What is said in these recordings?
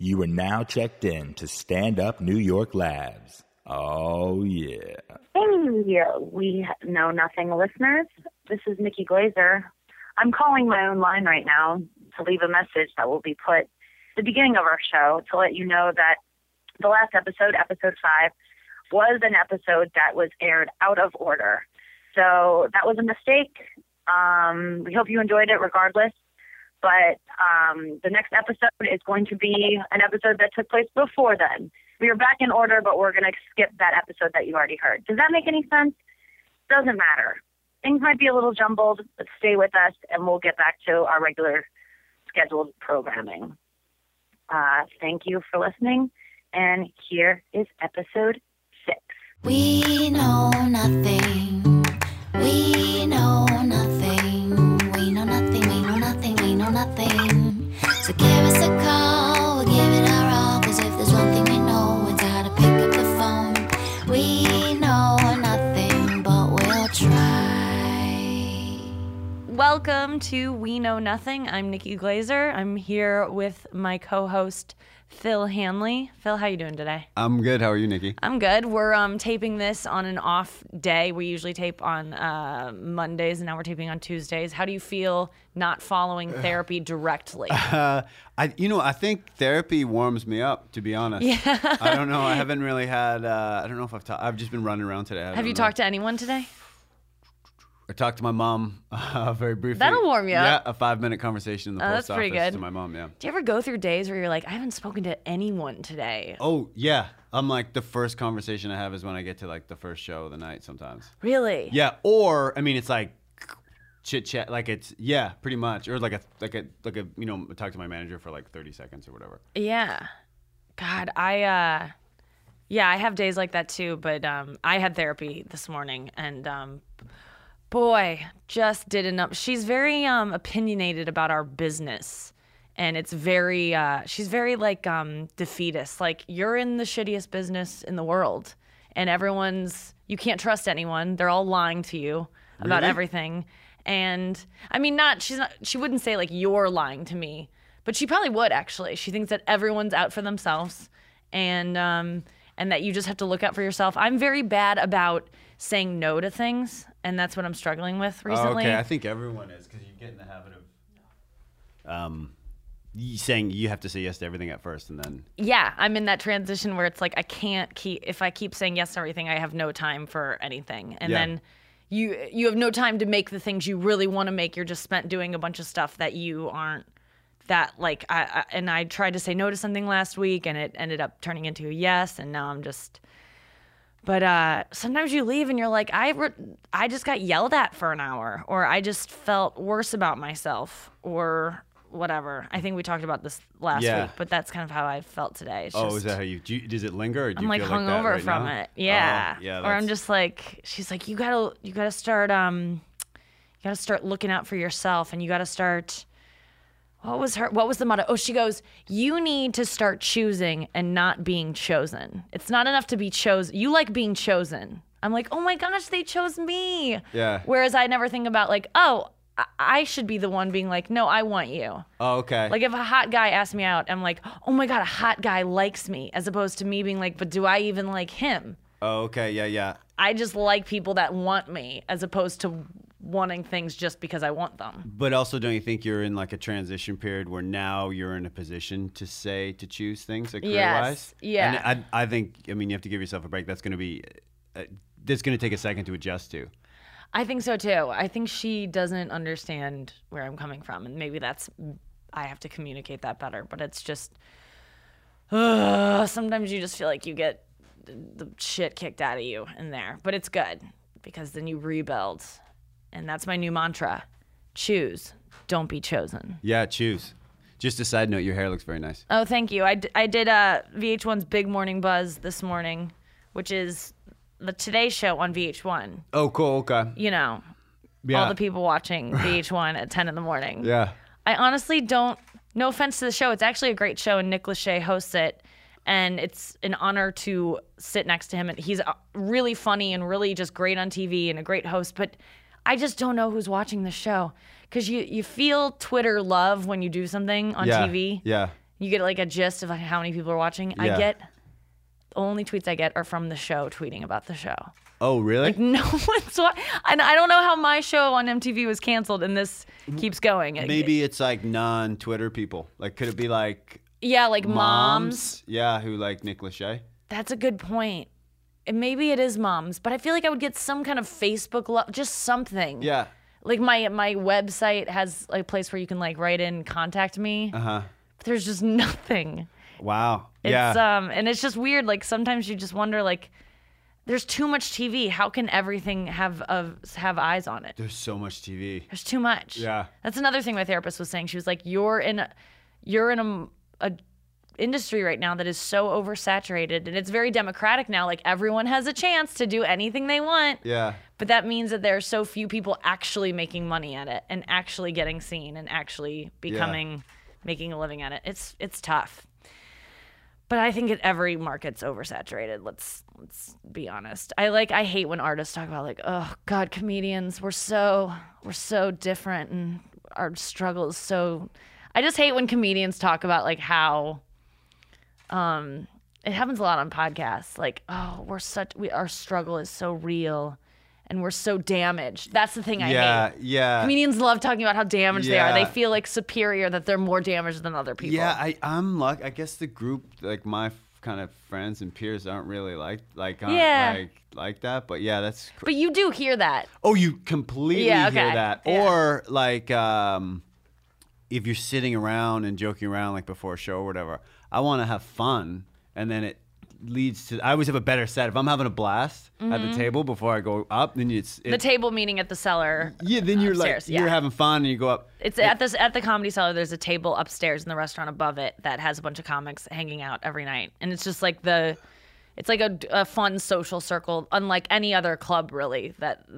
You are now checked in to Stand Up New York Labs. Oh, yeah. Hey, we know nothing listeners. This is Nikki Glaser. I'm calling my own line right now to leave a message that will be put at the beginning of our show to let you know that the last episode, episode 5, was an episode that was aired out of order. So that was a mistake. We hope you enjoyed it regardless. But the next episode is going to be an episode that took place before then. We are back in order, but we're going to skip that episode that you already heard. Does that make any sense? Doesn't matter. Things might be a little jumbled, but stay with us, and we'll get back to our regular scheduled programming. Thank you for listening, and here is episode 6. We know nothing. We know nothing. We know nothing. Nothing. So give us a call, we'll give it our all, cause if there's one thing we know, it's how to pick up the phone. We know nothing, but we'll try. Welcome to We Know Nothing. I'm Nikki Glaser. I'm here with my co-host, Phil Hanley. Phil, how you doing today? I'm good. How are you, Nikki? I'm good. We're taping this on an off day. We usually tape on Mondays, and now we're taping on Tuesdays. How do you feel not following therapy directly? I think therapy warms me up, to be honest. Yeah. I don't know. I haven't really had, I've just been running around today. Have you talked to anyone today? I talked to my mom very briefly. That'll warm you up. Yeah, a 5-minute conversation in the post office good. To my mom, yeah. Do you ever go through days where you're like, I haven't spoken to anyone today? Oh, yeah. I'm like, the first conversation I have is when I get to like the first show of the night sometimes. Really? Yeah, or, I mean, it's like chit-chat, like it's, yeah, pretty much. Or like a you know, talk to my manager for like 30 seconds or whatever. Yeah. God, I have days like that too, but I had therapy this morning and... Boy, just did enough. She's very opinionated about our business, and it's very. She's very like defeatist. Like you're in the shittiest business in the world, and you can't trust anyone. They're all lying to you about everything. And I mean, she wouldn't say like you're lying to me, but she probably would actually. She thinks that everyone's out for themselves, and that you just have to look out for yourself. I'm very bad about saying no to things, and that's what I'm struggling with recently. Oh, okay, I think everyone is, because you get in the habit of saying you have to say yes to everything at first, and then... Yeah, I'm in that transition where it's like, if I keep saying yes to everything, I have no time for anything. And then you have no time to make the things you really want to make. You're just spent doing a bunch of stuff that you aren't that, like... I tried to say no to something last week, and it ended up turning into a yes, and now I'm just... But sometimes you leave and you're like, I just got yelled at for an hour, or I just felt worse about myself, or whatever. I think we talked about this last week, but that's kind of how I felt today. It's is that how does it linger? Or do I'm you like feel hungover like right from now? It, yeah. Yeah or I'm just like, she's like, you gotta start, looking out for yourself, and you gotta start. What was the motto? Oh, she goes, you need to start choosing and not being chosen. It's not enough to be chosen. You like being chosen. I'm like, oh my gosh, they chose me. Yeah. Whereas I never think about like, oh, I should be the one being like, no, I want you. Oh, okay. Like if a hot guy asks me out, I'm like, oh my God, a hot guy likes me, as opposed to me being like, but do I even like him? Oh, okay. Yeah, yeah. I just like people that want me, as opposed to wanting things just because I want them. But also, don't you think you're in like a transition period where now you're in a position to choose things like career-wise? Yeah. And I think, I mean, you have to give yourself a break. That's going to take a second to adjust to. I think so too. I think she doesn't understand where I'm coming from, and maybe I have to communicate that better, but it's just, sometimes you just feel like you get the shit kicked out of you in there, but it's good because then you rebuild. And that's my new mantra. Choose. Don't be chosen. Yeah, choose. Just a side note, your hair looks very nice. Oh, thank you. I did VH1's Big Morning Buzz this morning, which is the Today Show on VH1. Oh, cool. Okay. You know, all the people watching VH1 at 10 in the morning. Yeah. I honestly don't, no offense to the show, it's actually a great show, and Nick Lachey hosts it. And it's an honor to sit next to him. And he's really funny and really just great on TV and a great host. But I just don't know who's watching the show, because you feel Twitter love when you do something on TV. Yeah. You get like a gist of like how many people are watching. Yeah. The only tweets I get are from the show tweeting about the show. Oh, really? Like no one's watching. And I don't know how my show on MTV was canceled and this keeps going. Maybe it's like non-Twitter people. Like could it be like... Yeah, like moms. Yeah, who like Nick Lachey. That's a good point. And maybe it is moms, but I feel like I would get some kind of Facebook love, just something. Yeah. Like my website has a place where you can like write in, contact me. Uh-huh. But there's just nothing. Wow. It's, yeah. And it's just weird. Like sometimes you just wonder like, there's too much TV. How can everything have eyes on it? There's so much TV. There's too much. Yeah. That's another thing my therapist was saying. She was like, you're in a industry right now that is so oversaturated, and it's very democratic now. Like everyone has a chance to do anything they want. Yeah. But that means that there are so few people actually making money at it and actually getting seen and actually making a living at it. It's tough. But I think every market's oversaturated. Let's be honest. I hate when artists talk about like, oh God, comedians, we're so different and our struggle is so. I just hate when comedians talk about like how. It happens a lot on podcasts. Like, oh, our struggle is so real, and we're so damaged. That's the thing I hate. Yeah. Comedians love talking about how damaged they are. They feel like superior, that they're more damaged than other people. Yeah, I'm lucky. I guess the group, like my kind of friends and peers aren't really like that. But yeah, that's... But you do hear that. Oh, you completely hear that. Yeah. Or like if you're sitting around and joking around like before a show or whatever, I want to have fun. And then it leads to, I always have a better set. If I'm having a blast at the table before I go up, then the table meeting at the Cellar. Yeah, then you're upstairs, you're having fun and you go up. At the Comedy Cellar, there's a table upstairs in the restaurant above it that has a bunch of comics hanging out every night. And it's just like a fun social circle, unlike any other club really,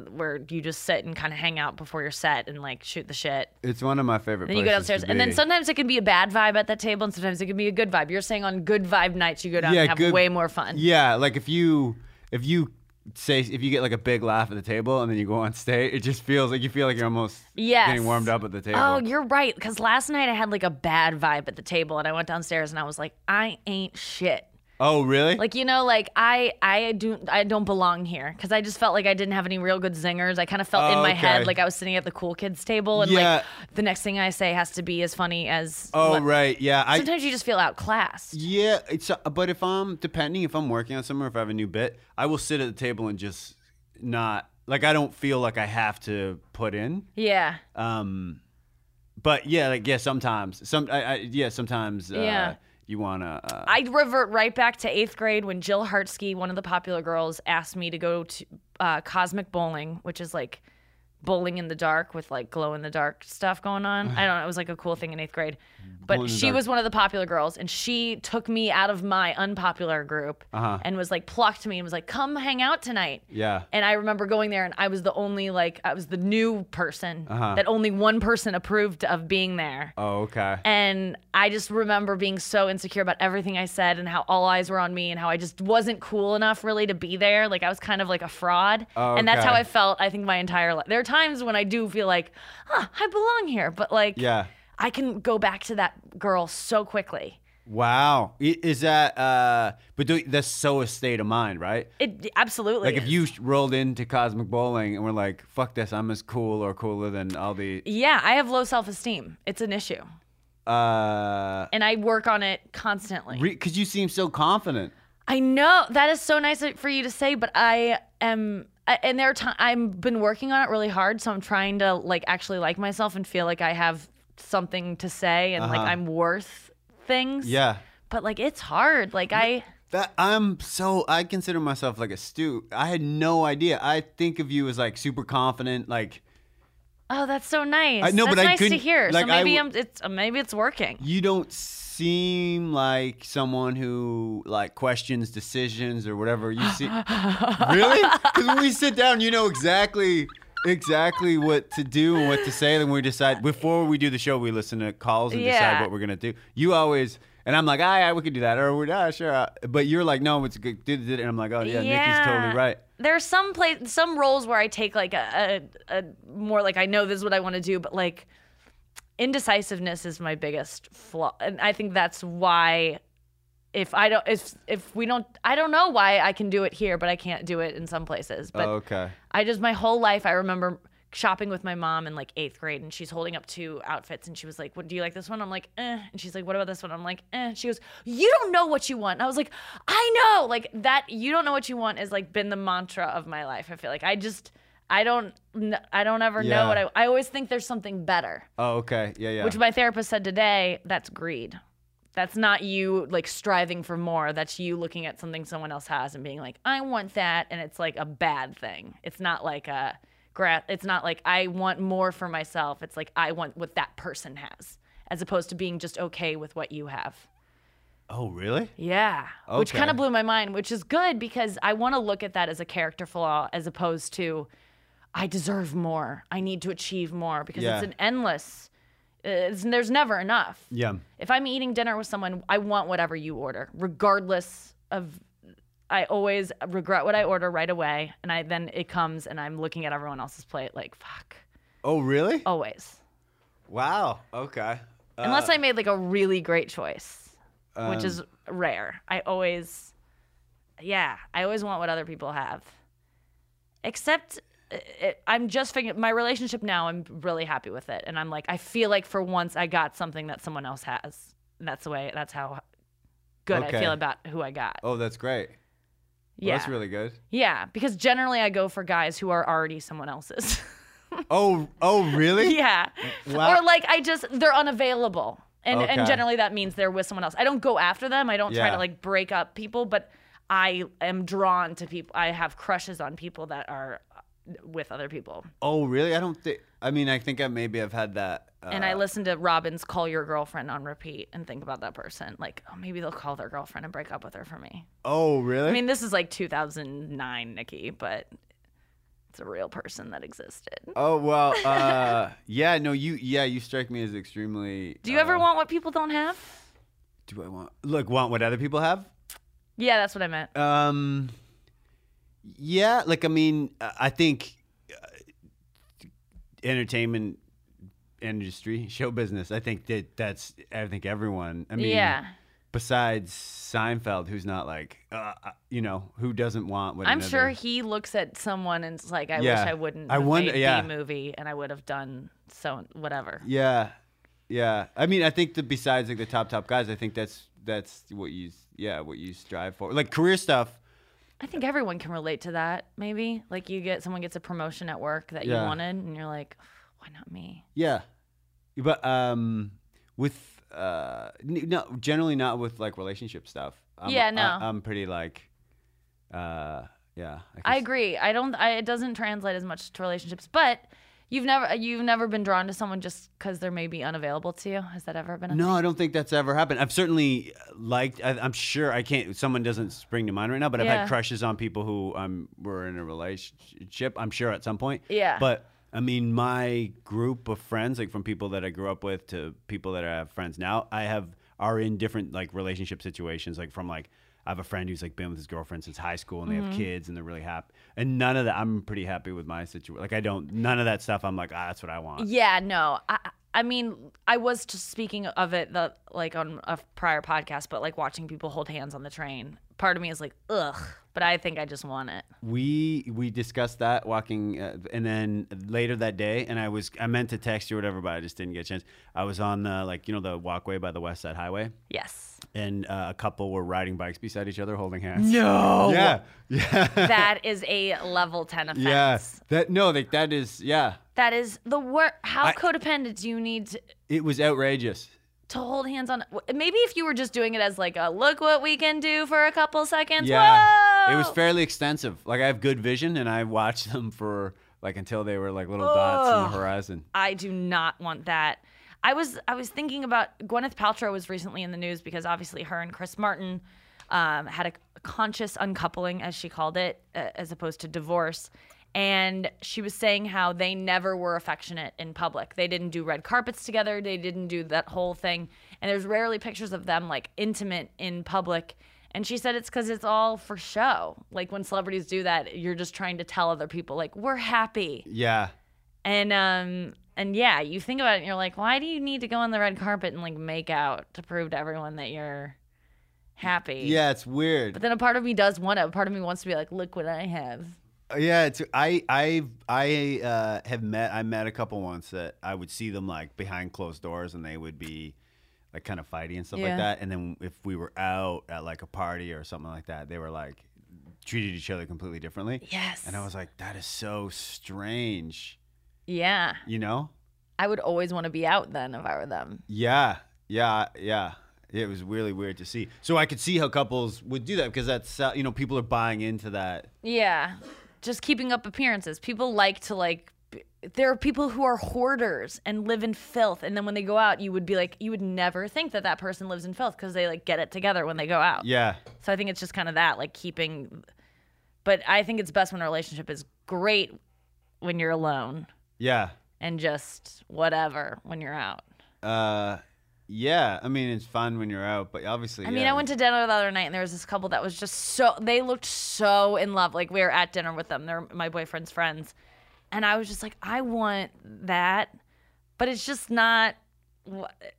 where you just sit and kind of hang out before your set and like shoot the shit. It's one of my favorite places. Then you go downstairs, and then sometimes it can be a bad vibe at that table, and sometimes it can be a good vibe. You're saying on good vibe nights you go down and have way more fun. Yeah, like if you get like a big laugh at the table and then you go on stage, it just feels like you feel like you're almost getting warmed up at the table. Oh, you're right, because last night I had like a bad vibe at the table, and I went downstairs and I was like, I ain't shit. Oh, really? Like, you know, like I don't belong here, because I just felt like I didn't have any real good zingers. I kind of felt in my head like I was sitting at the cool kids table, and like the next thing I say has to be as funny as... Oh, right, yeah. Sometimes you just feel outclassed. Yeah, but if I'm working on something or if I have a new bit, I will sit at the table and just not... Like, I don't feel like I have to put in. Yeah. But yeah, like, yeah, sometimes. Sometimes... Yeah. You wanna? I'd revert right back to 8th grade when Jill Hartsky, one of the popular girls, asked me to go to Cosmic Bowling, which is like bowling in the dark with like glow in the dark stuff going on. I don't know. It was like a cool thing in 8th grade, but she was one of the popular girls, and she took me out of my unpopular group and was like, plucked me and was like, come hang out tonight. Yeah. And I remember going there, and I was the only I was the new person that only one person approved of being there. Oh, okay. And I just remember being so insecure about everything I said and how all eyes were on me and how I just wasn't cool enough really to be there. Like I was kind of like a fraud. Oh, okay. And that's how I felt, I think, my entire life. There are times when I do feel like, huh, I belong here, but like, I can go back to that girl so quickly. Wow. Is that, that's so a state of mind, right? It absolutely like is. If you rolled into Cosmic Bowling and were like, fuck this, I'm as cool or cooler than all the... Yeah, I have low self-esteem. It's an issue. And I work on it constantly. Because you seem so confident. I know. That is so nice for you to say, but I am... And there are I've been working on it really hard, so I'm trying to like actually like myself and feel like I have something to say and like I'm worth things. Yeah. But like it's hard. Like I consider myself like astute. I had no idea. I think of you as like super confident, like. Oh, that's so nice. I know, that's nice to hear. Like, so maybe it's working. You don't seem like someone who like questions decisions or whatever. You see, really? Because when we sit down, you know exactly what to do and what to say. Then we decide before we do the show, we listen to calls and decide what we're gonna do. You always. And I'm like, yeah, we could do that, or we're not sure. But you're like, no, it's good. And I'm like, oh yeah, Nikki's totally right. There are some roles where I take like a more like I know this is what I want to do, but like indecisiveness is my biggest flaw, and I think that's why I don't know why I can do it here, but I can't do it in some places. But okay. My whole life, I remember shopping with my mom in like 8th grade, and she's holding up 2 outfits, and she was like, "What do you like this one?" I'm like, "Eh," and she's like, "What about this one?" I'm like, "Eh." She goes, "You don't know what you want." And I was like, "I know." Like that, "you don't know what you want" has like been the mantra of my life. I feel like I don't ever know what I always think there's something better. Oh, okay. Yeah, yeah. Which my therapist said today, that's greed. That's not you like striving for more. That's you looking at something someone else has and being like, I want that, and it's like a bad thing. It's not like it's not like I want more for myself. It's like I want what that person has, as opposed to being just okay with what you have. Oh, really? Yeah. Okay. Which kind of blew my mind, which is good, because I want to look at that as a character flaw, as opposed to I deserve more, I need to achieve more, because it's an endless, there's never enough. Yeah. If I'm eating dinner with someone, I want whatever you order, regardless of, I always regret what I order right away, and then it comes and I'm looking at everyone else's plate like, fuck. Oh, really? Always. Wow, okay. Unless I made like a really great choice, which is rare. I always want what other people have. Except, I'm just figuring my relationship now. I'm really happy with it, and I'm like, I feel like for once I got something that someone else has. And that's the way. That's how good I feel about who I got. Oh, that's great. Yeah, well, that's really good. Yeah, because generally I go for guys who are already someone else's. oh, really? Yeah. Wow. Or like they're unavailable, and generally that means they're with someone else. I don't go after them. I don't try to like break up people, but I am drawn to people. I have crushes on people that are with other people. Oh, really? I think I've had that. And I listen to Robin's Call Your Girlfriend on repeat and think about that person. Like, oh, maybe they'll call their girlfriend and break up with her for me. Oh, really? I mean, this is like 2009, Nikki, but it's a real person that existed. Oh, well, yeah, no, you strike me as extremely... Do you ever want what people don't have? Do I want what other people have? Yeah, that's what I meant. Yeah, like, I mean, I think entertainment industry, show business, I think that's everyone. I mean, besides Seinfeld, who's not like, who doesn't want what I'm sure he looks at someone and it's like, I wish I wouldn't have made the movie and I would have done so whatever. Yeah, yeah. I mean, I think that besides like the top guys, I think that's what you strive for. Like career stuff. I think everyone can relate to that, maybe. Like someone gets a promotion at work that you wanted, and you're like, why not me? Yeah. But no, generally not with like relationship stuff. I'm pretty like, I agree. It doesn't translate as much to relationships, but you've never been drawn to someone just because they're maybe unavailable to you? Has that ever been a thing? No, I don't think that's ever happened. I've certainly liked, I'm sure I can't, someone doesn't spring to mind right now, but I've had crushes on people who were in a relationship, I'm sure at some point. Yeah. But I mean, my group of friends, like from people that I grew up with to people that I have friends now, are in different like relationship situations, like from like, I have a friend who's like been with his girlfriend since high school and they have kids and they're really happy. And none of that, I'm pretty happy with my situation. Like none of that stuff, I'm like, that's what I want. Yeah, no. I mean, I was just speaking of it like on a prior podcast, but like watching people hold hands on the train. Part of me is like, ugh, but I think I just want it. We discussed that walking and then later that day, and I meant to text you or whatever, but I just didn't get a chance. I was on the the walkway by the West Side Highway. Yes. And a couple were riding bikes beside each other holding hands. No. Yeah. That is a level 10 offense. Yeah. That is the worst. How codependent do you need to? It was outrageous. To hold hands on, maybe if you were just doing it as like a look what we can do for a couple seconds. Yeah, whoa! It was fairly extensive. Like I have good vision, and I watched them for like until they were like little dots on the horizon. I do not want that. I was thinking about Gwyneth Paltrow was recently in the news because obviously her and Chris Martin had a conscious uncoupling, as she called it, as opposed to divorce. And she was saying how they never were affectionate in public. They didn't do red carpets together. They didn't do that whole thing. And there's rarely pictures of them like intimate in public. And she said it's because it's all for show. Like when celebrities do that, you're just trying to tell other people like, we're happy. Yeah. And And yeah, you think about it and you're like, why do you need to go on the red carpet and like make out to prove to everyone that you're happy? Yeah, it's weird. But then a part of me does want it. A part of me wants to be like, look what I have. Yeah, it's, I met a couple once that I would see them like behind closed doors and they would be like kind of fighty and stuff like that. And then if we were out at like a party or something like that, they were like treated each other completely differently. Yes. And I was like, that is so strange. Yeah. You know? I would always want to be out then if I were them. Yeah. Yeah. Yeah. It was really weird to see. So I could see how couples would do that because that's, you know, people are buying into that. Yeah. Just keeping up appearances. People like to like, there are people who are hoarders and live in filth. And then when they go out, you would be like, you would never think that that person lives in filth because they like get it together when they go out. Yeah. So I think it's just kind of that, like keeping, but I think it's best when a relationship is great when you're alone. Yeah. And just whatever when you're out. Yeah, I mean, it's fun when you're out, but obviously, I mean, I went to dinner the other night, and there was this couple that was just so, they looked so in love. Like, we were at dinner with them. They're my boyfriend's friends. And I was just like, I want that, but it's just not,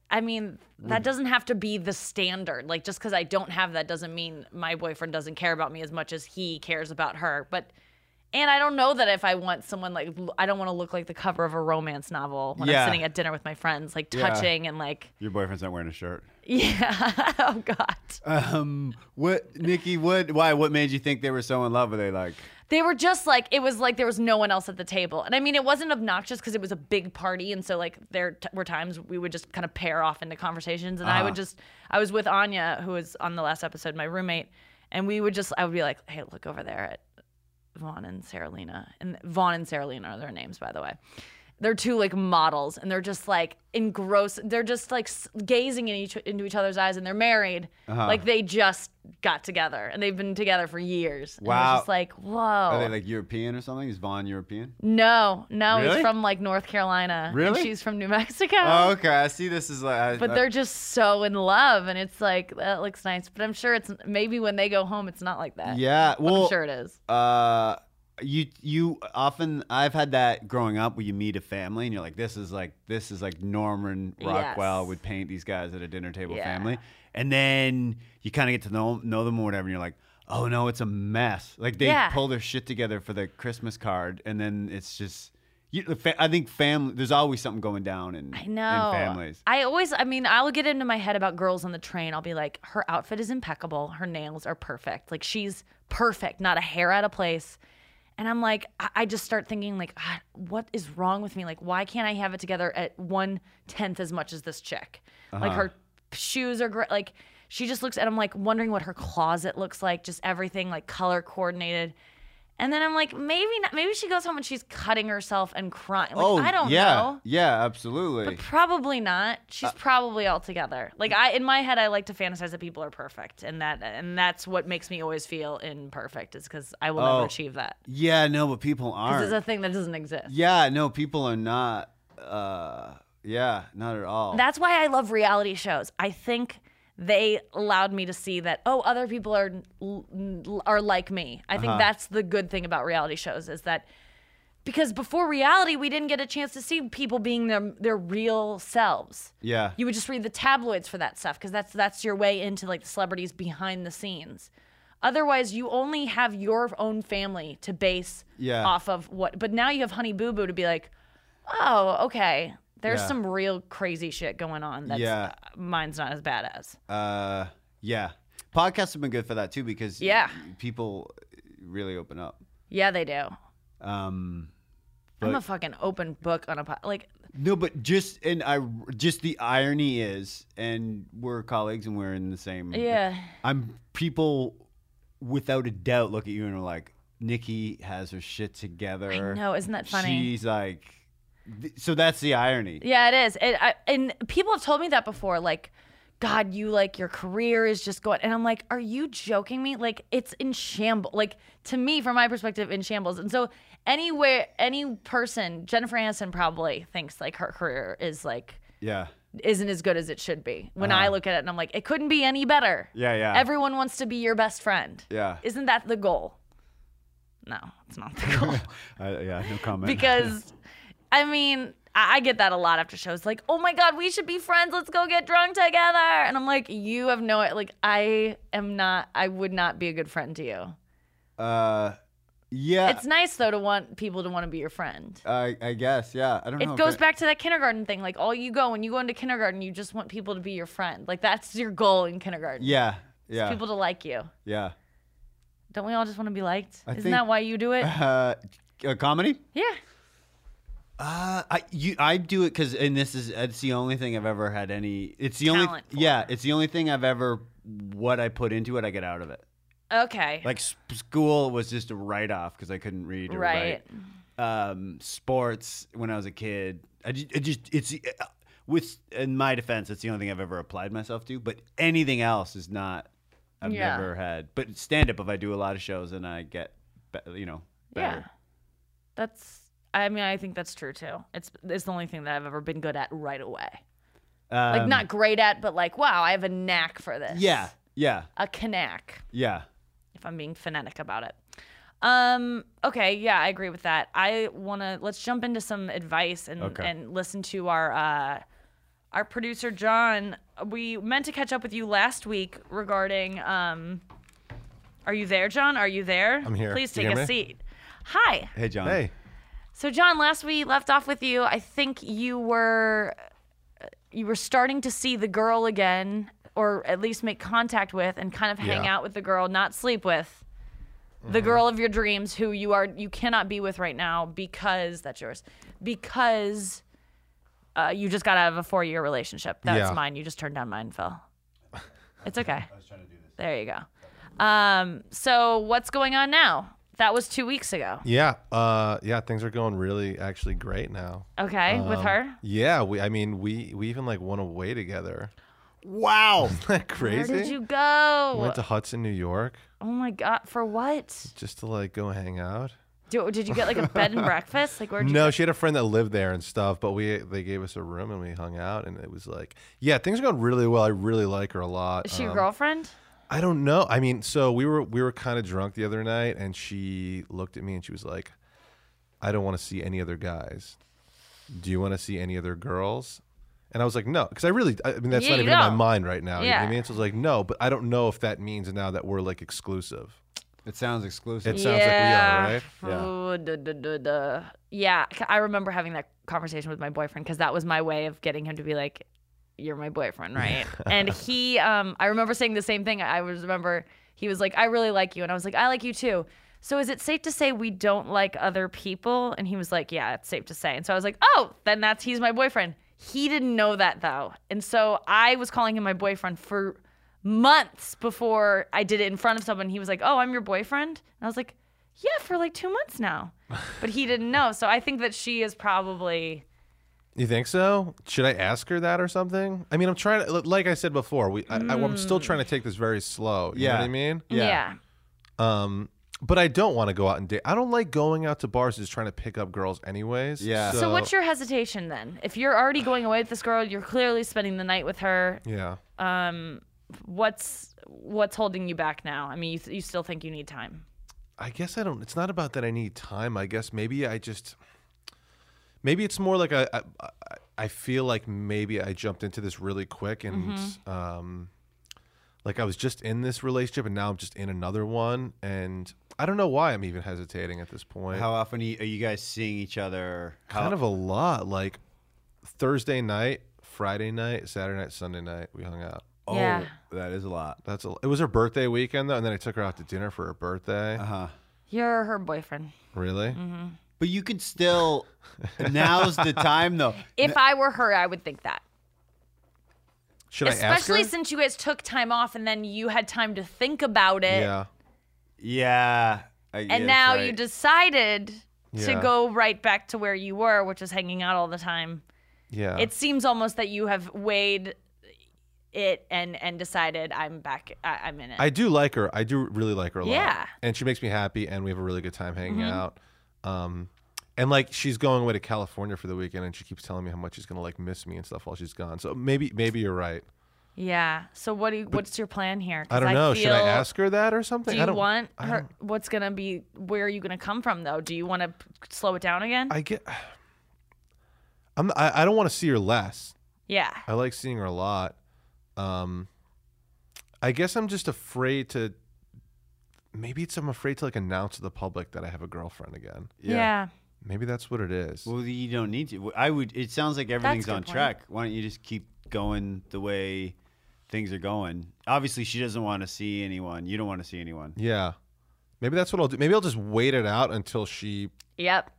I mean, that doesn't have to be the standard. Like, just because I don't have that doesn't mean my boyfriend doesn't care about me as much as he cares about her. But, and I don't know that if I want someone, like, I don't want to look like the cover of a romance novel when I'm sitting at dinner with my friends, like, touching and, like... Your boyfriend's not wearing a shirt. Yeah. Oh, God. What, Nikki, what made you think they were so in love? Were they, like... They were just, like, it was, like, there was no one else at the table. And, I mean, it wasn't obnoxious because it was a big party, and so, like, there were times we would just kind of pair off into conversations, and I would just... I was with Anya, who was on the last episode, my roommate, and we would just... I would be like, hey, look over there at... Vaughn and Saralina. And Vaughn and Saralina are their names, by the way. They're two like models and they're just like engrossed. They're just like gazing into each other's eyes and they're married. Like they just got together and they've been together for years. Wow. And it's just like, whoa. Are they like European or something? Is Vaughn European? No. Really? He's from like North Carolina. Really? And she's from New Mexico. Oh, okay. I see this is like. But they're just so in love and it's like, that looks nice. But I'm sure it's maybe when they go home, it's not like that. Yeah. Well, but I'm sure it is. You often, I've had that growing up where you meet a family and you're like, this is like Norman Rockwell would paint these guys at a dinner table family. And then you kind of get to know them or whatever. And you're like, oh no, it's a mess. Like they pull their shit together for the Christmas card. And then it's just, I think family, there's always something going down in families. I'll get into my head about girls on the train. I'll be like, her outfit is impeccable. Her nails are perfect. Like she's perfect, not a hair out of place. And I'm like, I just start thinking like, what is wrong with me? Like, why can't I have it together at 1/10 as much as this chick? Like her shoes are great. Like she just looks, and I'm like wondering what her closet looks like, just everything like color coordinated. And then I'm like, maybe not. Maybe she goes home and she's cutting herself and crying. Like, I don't know. Yeah, absolutely. But probably not. She's probably all together. Like in my head, I like to fantasize that people are perfect, and that's what makes me always feel imperfect, is because I will never achieve that. Yeah, no, but people aren't. Because it's a thing that doesn't exist. Yeah, no, people are not. Not at all. That's why I love reality shows. I think. They allowed me to see that, other people are like me. I think that's the good thing about reality shows, is that because before reality, we didn't get a chance to see people being their real selves. Yeah. You would just read the tabloids for that stuff, because that's your way into like the celebrities behind the scenes. Otherwise, you only have your own family to base off of what. But now you have Honey Boo Boo to be like, oh, okay. There's some real crazy shit going on that's mine's not as bad as. Podcasts have been good for that too, because people really open up. Yeah, they do. I'm a fucking open book on a podcast. Like, no, but just the irony is, and we're colleagues and we're in the same. Yeah. People without a doubt look at you and are like, Nikki has her shit together. I know, isn't that funny? She's like. So that's the irony. Yeah, it is. And people have told me that before. Like, God, you like your career is just going. And I'm like, are you joking me? Like, it's in shambles. Like, to me, from my perspective, in shambles. And so any person, Jennifer Aniston probably thinks like her career is like, isn't as good as it should be. When I look at it and I'm like, it couldn't be any better. Yeah. Everyone wants to be your best friend. Yeah. Isn't that the goal? No, it's not the goal. No comment. Because... I mean, I get that a lot after shows. Like, oh my God, we should be friends. Let's go get drunk together. And I'm like, you have no, like, I am not, I would not be a good friend to you. Yeah. It's nice though to want people to want to be your friend. I guess, yeah. I don't know. It goes back to that kindergarten thing. Like, all you go, when you go into kindergarten, you just want people to be your friend. Like, that's your goal in kindergarten. Yeah, yeah. It's people to like you. Yeah. Don't we all just want to be liked? Isn't that why you do it? Comedy? Yeah. I do it because, and this is, it's the only thing I've ever had any, it's the only, yeah, it's the only thing I've ever, what I put into it, I get out of it. Okay. Like school was just a write-off because I couldn't read or write. Sports when I was a kid, in my defense, it's the only thing I've ever applied myself to. But anything else is not. I've never had. But stand-up, if I do a lot of shows and I get, you know, better. Yeah, that's. I mean, I think that's true too. It's the only thing that I've ever been good at right away. Like not great at, but like, wow, I have a knack for this. Yeah. Yeah. A knack. Yeah. If I'm being phonetic about it. Okay, yeah, I agree with that. Let's jump into some advice and listen to our producer, John. We meant to catch up with you last week regarding, are you there, John? Are you there? I'm here. Please take a seat. Hi. Hey, John. Hey. So, John, last we left off with you, I think you were starting to see the girl again, or at least make contact with, and kind of hang out with the girl, not sleep with, the girl of your dreams, who you cannot be with right now because that's yours, because you just got out of a 4-year relationship. That's mine. You just turned down mine, Phil. It's okay. I was trying to do this. There you go. So what's going on now? That was 2 weeks ago. Yeah. Things are going really actually great now. Okay. With her? Yeah. We even like went away together. Wow. Isn't that crazy? Where did you go? We went to Hudson, New York. Oh my God. For what? Just to like go hang out. Did you get like a bed and breakfast? Like where'd you go? She had a friend that lived there and stuff, but they gave us a room and we hung out, and it was like, yeah, things are going really well. I really like her a lot. Is she your girlfriend? I don't know. I mean, so we were kind of drunk the other night, and she looked at me and she was like, "I don't want to see any other guys. Do you want to see any other girls?" And I was like, "No," because I mean that's not even in my mind right now. Yeah. You know what I mean? So I was like, "No," but I don't know if that means now that we're like exclusive. It sounds exclusive. It sounds like we are, right? Yeah. Ooh, Yeah, I remember having that conversation with my boyfriend because that was my way of getting him to be like, "You're my boyfriend, right?" And he, I remember saying the same thing. He was like, "I really like you," and I was like, "I like you too. So is it safe to say we don't like other people?" And he was like, "Yeah, it's safe to say." And so I was like, "Oh, then he's my boyfriend." He didn't know that though, and so I was calling him my boyfriend for months before I did it in front of someone. He was like, "Oh, I'm your boyfriend?" And I was like, "Yeah, for like 2 months now," but he didn't know. So I think that she is probably. You think so? Should I ask her that or something? I mean, I'm trying to, like I said before, I'm still trying to take this very slow. You know what I mean? Yeah. But I don't want to go out and date. I don't like going out to bars and just trying to pick up girls anyways. Yeah. So what's your hesitation then? If you're already going away with this girl, you're clearly spending the night with her. Yeah. What's holding you back now? I mean, you still think you need time? I guess I don't. It's not about that I need time. I guess maybe I just... Maybe it's more like I feel like maybe I jumped into this really quick and like I was just in this relationship and now I'm just in another one, and I don't know why I'm even hesitating at this point. How often are you guys seeing each other? Kind of a lot, like Thursday night, Friday night, Saturday night, Sunday night, we hung out. Oh, yeah. That is a lot. It was her birthday weekend though, and then I took her out to dinner for her birthday. You're her boyfriend. Really? Mm-hmm. But you can still, now's the time though. If I were her, I would think that. Should I ask her? Especially since you guys took time off and then you had time to think about it. Yeah. Yeah. And now you decided to go right back to where you were, which is hanging out all the time. Yeah. It seems almost that you have weighed it and decided I'm in it. I do like her. I do really like her a lot. Yeah. And she makes me happy and we have a really good time hanging out. And like she's going away to California for the weekend, and she keeps telling me how much she's gonna like miss me and stuff while she's gone. So maybe you're right. Yeah. So what's your plan here? I don't know. Should I ask her that or something? What's gonna be? Where are you gonna come from though? Do you want to slow it down again? I don't want to see her less. Yeah. I like seeing her a lot. I guess I'm just afraid to. Maybe it's I'm afraid to like announce to the public that I have a girlfriend again. Yeah. Yeah. Maybe that's what it is. Well, you don't need to. I would. It sounds like everything's on track. Why don't you just keep going the way things are going? Obviously, she doesn't want to see anyone. You don't want to see anyone. Yeah. Maybe that's what I'll do. Maybe I'll just wait it out until she. Yep.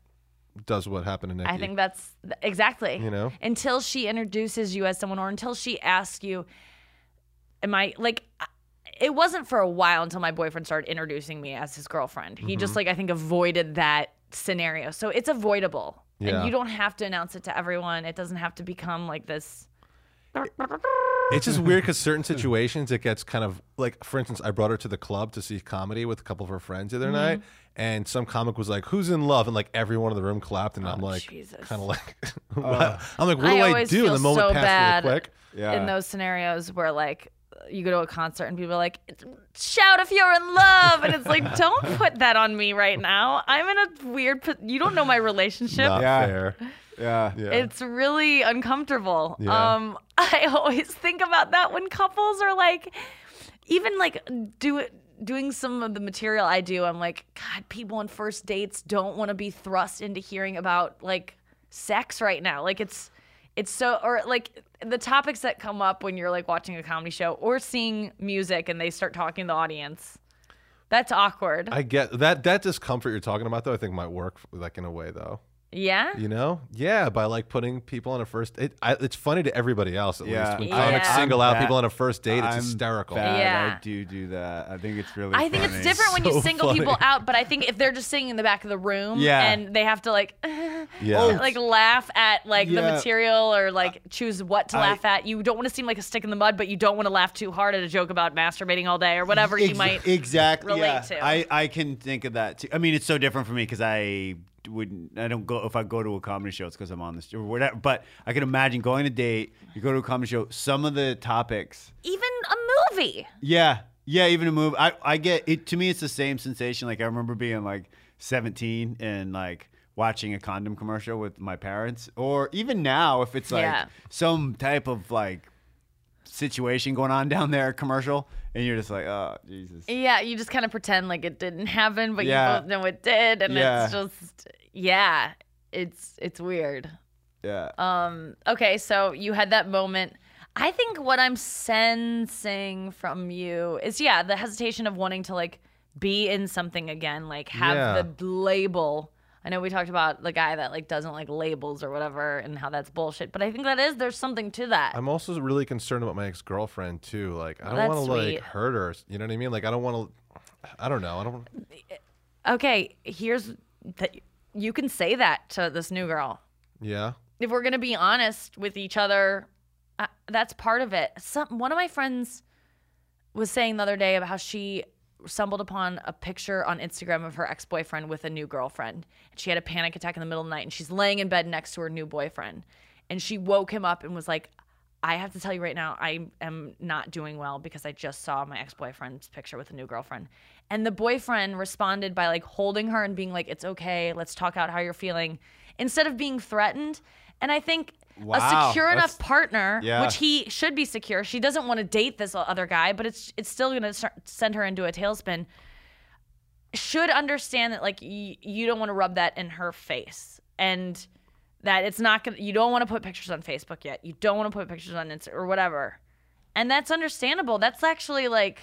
Does what happened to Nikki. I think that's exactly. You know, until she introduces you as someone, or until she asks you, "Am I like?" It wasn't for a while until my boyfriend started introducing me as his girlfriend. He just like I think avoided that scenario, so it's avoidable, and you don't have to announce it to everyone. It doesn't have to become like this. It's just weird because certain situations it gets kind of like, for instance, I brought her to the club to see comedy with a couple of her friends the other night, and some comic was like, "Who's in love?" and like everyone in the room clapped, and I'm like, kind of like, I'm like, what do I do? And the moment so passed really quick. Yeah. In those scenarios where like you go to a concert and people are like, "Shout if you're in love," and it's like, don't put that on me right now. I'm in a weird. You don't know my relationship. Not fair. Yeah, yeah, it's really uncomfortable. Yeah. I always think about that when couples are like, even like doing some of the material I do, I'm like, God, people on first dates don't want to be thrust into hearing about like sex right now. Like it's so, or like the topics that come up when you're like watching a comedy show or seeing music and they start talking to the audience. That's awkward. I get that. That discomfort you're talking about though, I think might work like in a way though. Yeah. You know? Yeah, by like putting people on a first date. It's funny to everybody else at least. When comics single out people on a first date, it's hysterical. Yeah. I do that. I think it's really funny. I think it's different when you single people out, but I think if they're just sitting in the back of the room and they have to like like laugh at like the material or like choose what to laugh at. You don't want to seem like a stick in the mud, but you don't want to laugh too hard at a joke about masturbating all day or whatever you might relate to. I can think of that too. I mean, it's so different for me because I don't go. If I go to a comedy show, it's because I'm on this or whatever. But I can imagine going to date. You go to a comedy show. Some of the topics, even a movie. Yeah, yeah, even a movie. I get it. To me, it's the same sensation. Like I remember being like 17 and like watching a condom commercial with my parents, or even now if it's like some type of like situation going on down there, commercial. And you're just like, oh, Jesus. Yeah, you just kind of pretend like it didn't happen, but you both know it did. And it's just, it's weird. Yeah. Okay, so you had that moment. I think what I'm sensing from you is, the hesitation of wanting to, like, be in something again. Like, have the label. I know we talked about the guy that, like, doesn't like labels or whatever and how that's bullshit. But I think there's something to that. I'm also really concerned about my ex-girlfriend, too. Like, I don't want to, like, hurt her. You know what I mean? Like, I don't want to, I don't know. I don't. Okay, here's, you can say that to this new girl. Yeah. If we're going to be honest with each other, that's part of it. One of my friends was saying the other day about how she stumbled upon a picture on Instagram of her ex-boyfriend with a new girlfriend. And she had a panic attack in the middle of the night, and she's laying in bed next to her new boyfriend. And she woke him up and was like, I have to tell you right now, I am not doing well because I just saw my ex-boyfriend's picture with a new girlfriend. And the boyfriend responded by like holding her and being like, it's okay, let's talk out how you're feeling, instead of being threatened. And I think a secure enough partner, which he should be secure. She doesn't want to date this other guy, but it's still going to send her into a tailspin. Should understand that like you don't want to rub that in her face, and that it's not going. You don't want to put pictures on Facebook yet. You don't want to put pictures on Instagram or whatever, and that's understandable. That's actually like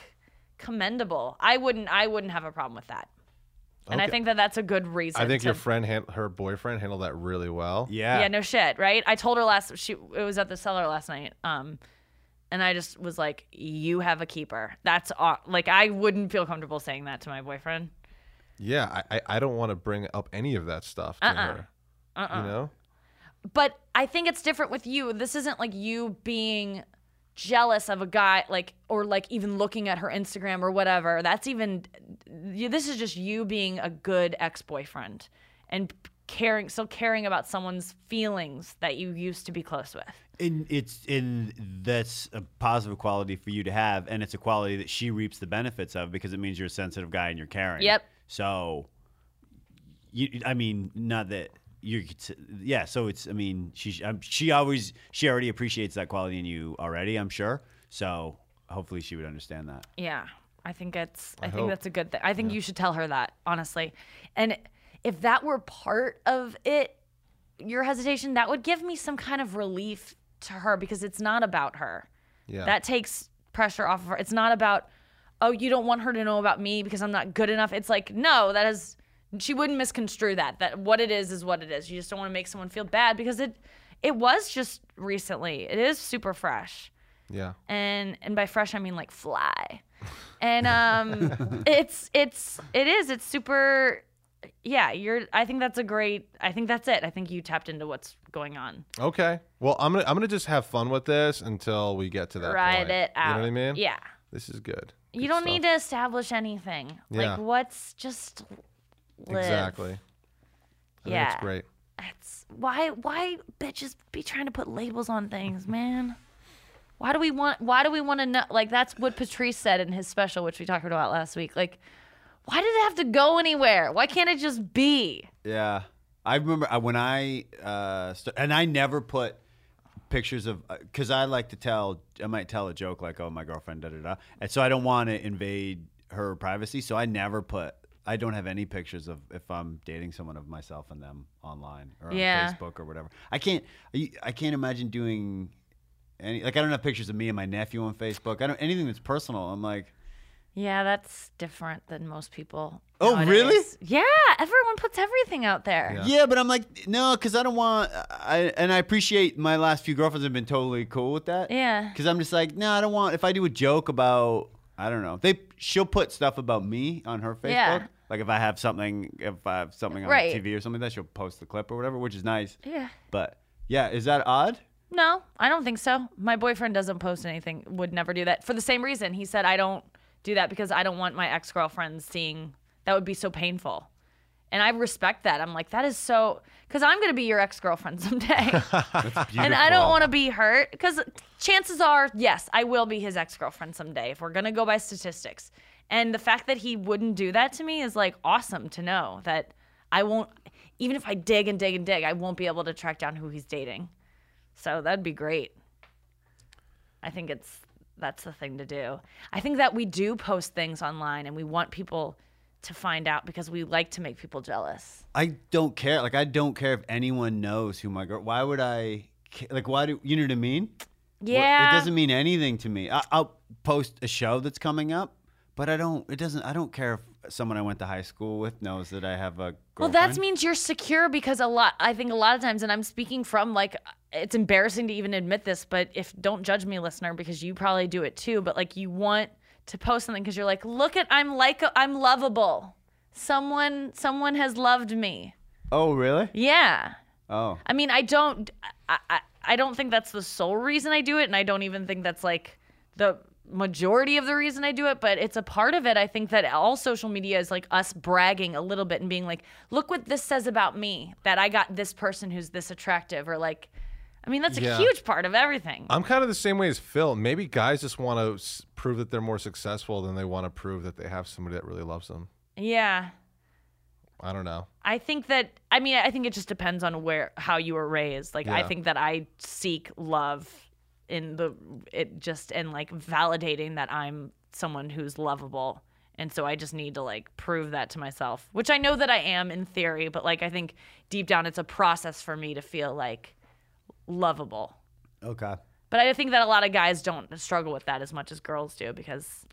commendable. I wouldn't have a problem with that. And I think that's a good reason. I think your friend, her boyfriend, handled that really well. Yeah. Yeah, no shit, right? I told her it was at the Cellar last night, and I just was like, you have a keeper. That's all. Like, I wouldn't feel comfortable saying that to my boyfriend. Yeah, I don't want to bring up any of that stuff to her. You know? But I think it's different with you. This isn't like you being jealous of a guy, like, or like even looking at her Instagram or whatever. That's even, this is just you being a good ex-boyfriend and still caring about someone's feelings that you used to be close with. That's a positive quality for you to have, and it's a quality that she reaps the benefits of because it means you're a sensitive guy and you're caring. Yep. So, I mean, not that you're, yeah. So it's, I mean, she already appreciates that quality in you already, I'm sure. So hopefully she would understand that. Yeah, I think it's, I think that's a good thing. I think you should tell her that, honestly. And if that were part of it, your hesitation, that would give me some kind of relief to her, because it's not about her. Yeah. That takes pressure off of her. It's not about, oh, you don't want her to know about me because I'm not good enough. It's like, no, that is, she wouldn't misconstrue that. That what it is what it is. You just don't want to make someone feel bad, because it was just recently. It is super fresh. Yeah. And by fresh I mean like fly. And it's super. Yeah, I think that's a great. I think that's it. I think you tapped into what's going on. Okay. Well, I'm gonna just have fun with this until we get to that. Ride it out. You know what I mean? Yeah. This is good. You don't need to establish anything. Yeah. Like, what's just live. Exactly. Yeah. It's great. That's why bitches be trying to put labels on things, man. Why do we want to know? Like, that's what Patrice said in his special, which we talked about last week. Like, why does it have to go anywhere? Why can't it just be? Yeah. I remember when I and I never put pictures of, because I like to tell, I might tell a joke like, oh, my girlfriend, da-da-da. And so I don't want to invade her privacy. So I never put, I don't have any pictures of, if I'm dating someone, of myself and them online or on Facebook or whatever. I can't imagine doing any, like, I don't have pictures of me and my nephew on Facebook. I don't, anything that's personal. I'm like. Yeah, that's different than most people. Oh, nowadays. Really? Yeah, everyone puts everything out there. Yeah, but I'm like, no, because I don't want. And I appreciate my last few girlfriends have been totally cool with that. Yeah. Because I'm just like, no, I don't want. If I do a joke about, I don't know, she'll put stuff about me on her Facebook. Yeah. Like if I have something on TV or something like that, she'll post the clip or whatever, which is nice. Yeah. But yeah, is that odd? No, I don't think so. My boyfriend doesn't post anything. Would never do that for the same reason. He said I don't. Do that because I don't want my ex-girlfriends seeing, that would be so painful. And I respect that. I'm like, that is so, because I'm going to be your ex-girlfriend someday. And I don't want to be hurt, because chances are, yes, I will be his ex-girlfriend someday if we're going to go by statistics. And the fact that he wouldn't do that to me is like awesome to know that I won't, even if I dig and dig and dig, I won't be able to track down who he's dating. So that'd be great. I think that's the thing to do. I think that we do post things online and we want people to find out because we like to make people jealous. I don't care. Like, I don't care if anyone knows who my girl, why would I, like, why do, you know what I mean? Yeah. It doesn't mean anything to me. I'll post a show that's coming up, but I don't care if someone I went to high school with knows that I have a girlfriend. Well, that means you're secure, because I think a lot of times, and I'm speaking from, like, it's embarrassing to even admit this, but don't judge me, listener, because you probably do it too, but like, you want to post something because you're like, look at, I'm lovable. Someone has loved me. Oh, really? Yeah. Oh. I mean, I don't think that's the sole reason I do it, and I don't even think that's like the majority of the reason I do it, but it's a part of it. I think that all social media is like us bragging a little bit and being like, look what this says about me, that I got this person who's this attractive, or like, I mean, that's a huge part of everything. I'm kind of the same way as Phil. Maybe guys just want to prove that they're more successful than they want to prove that they have somebody that really loves them. Yeah. I don't know. I think that, I mean, I think it just depends on how you were raised. Like, I think that I seek love in like validating that I'm someone who's lovable. And so I just need to like prove that to myself, which I know that I am in theory, but like, I think deep down it's a process for me to feel like lovable. Okay. But I think that a lot of guys don't struggle with that as much as girls do, because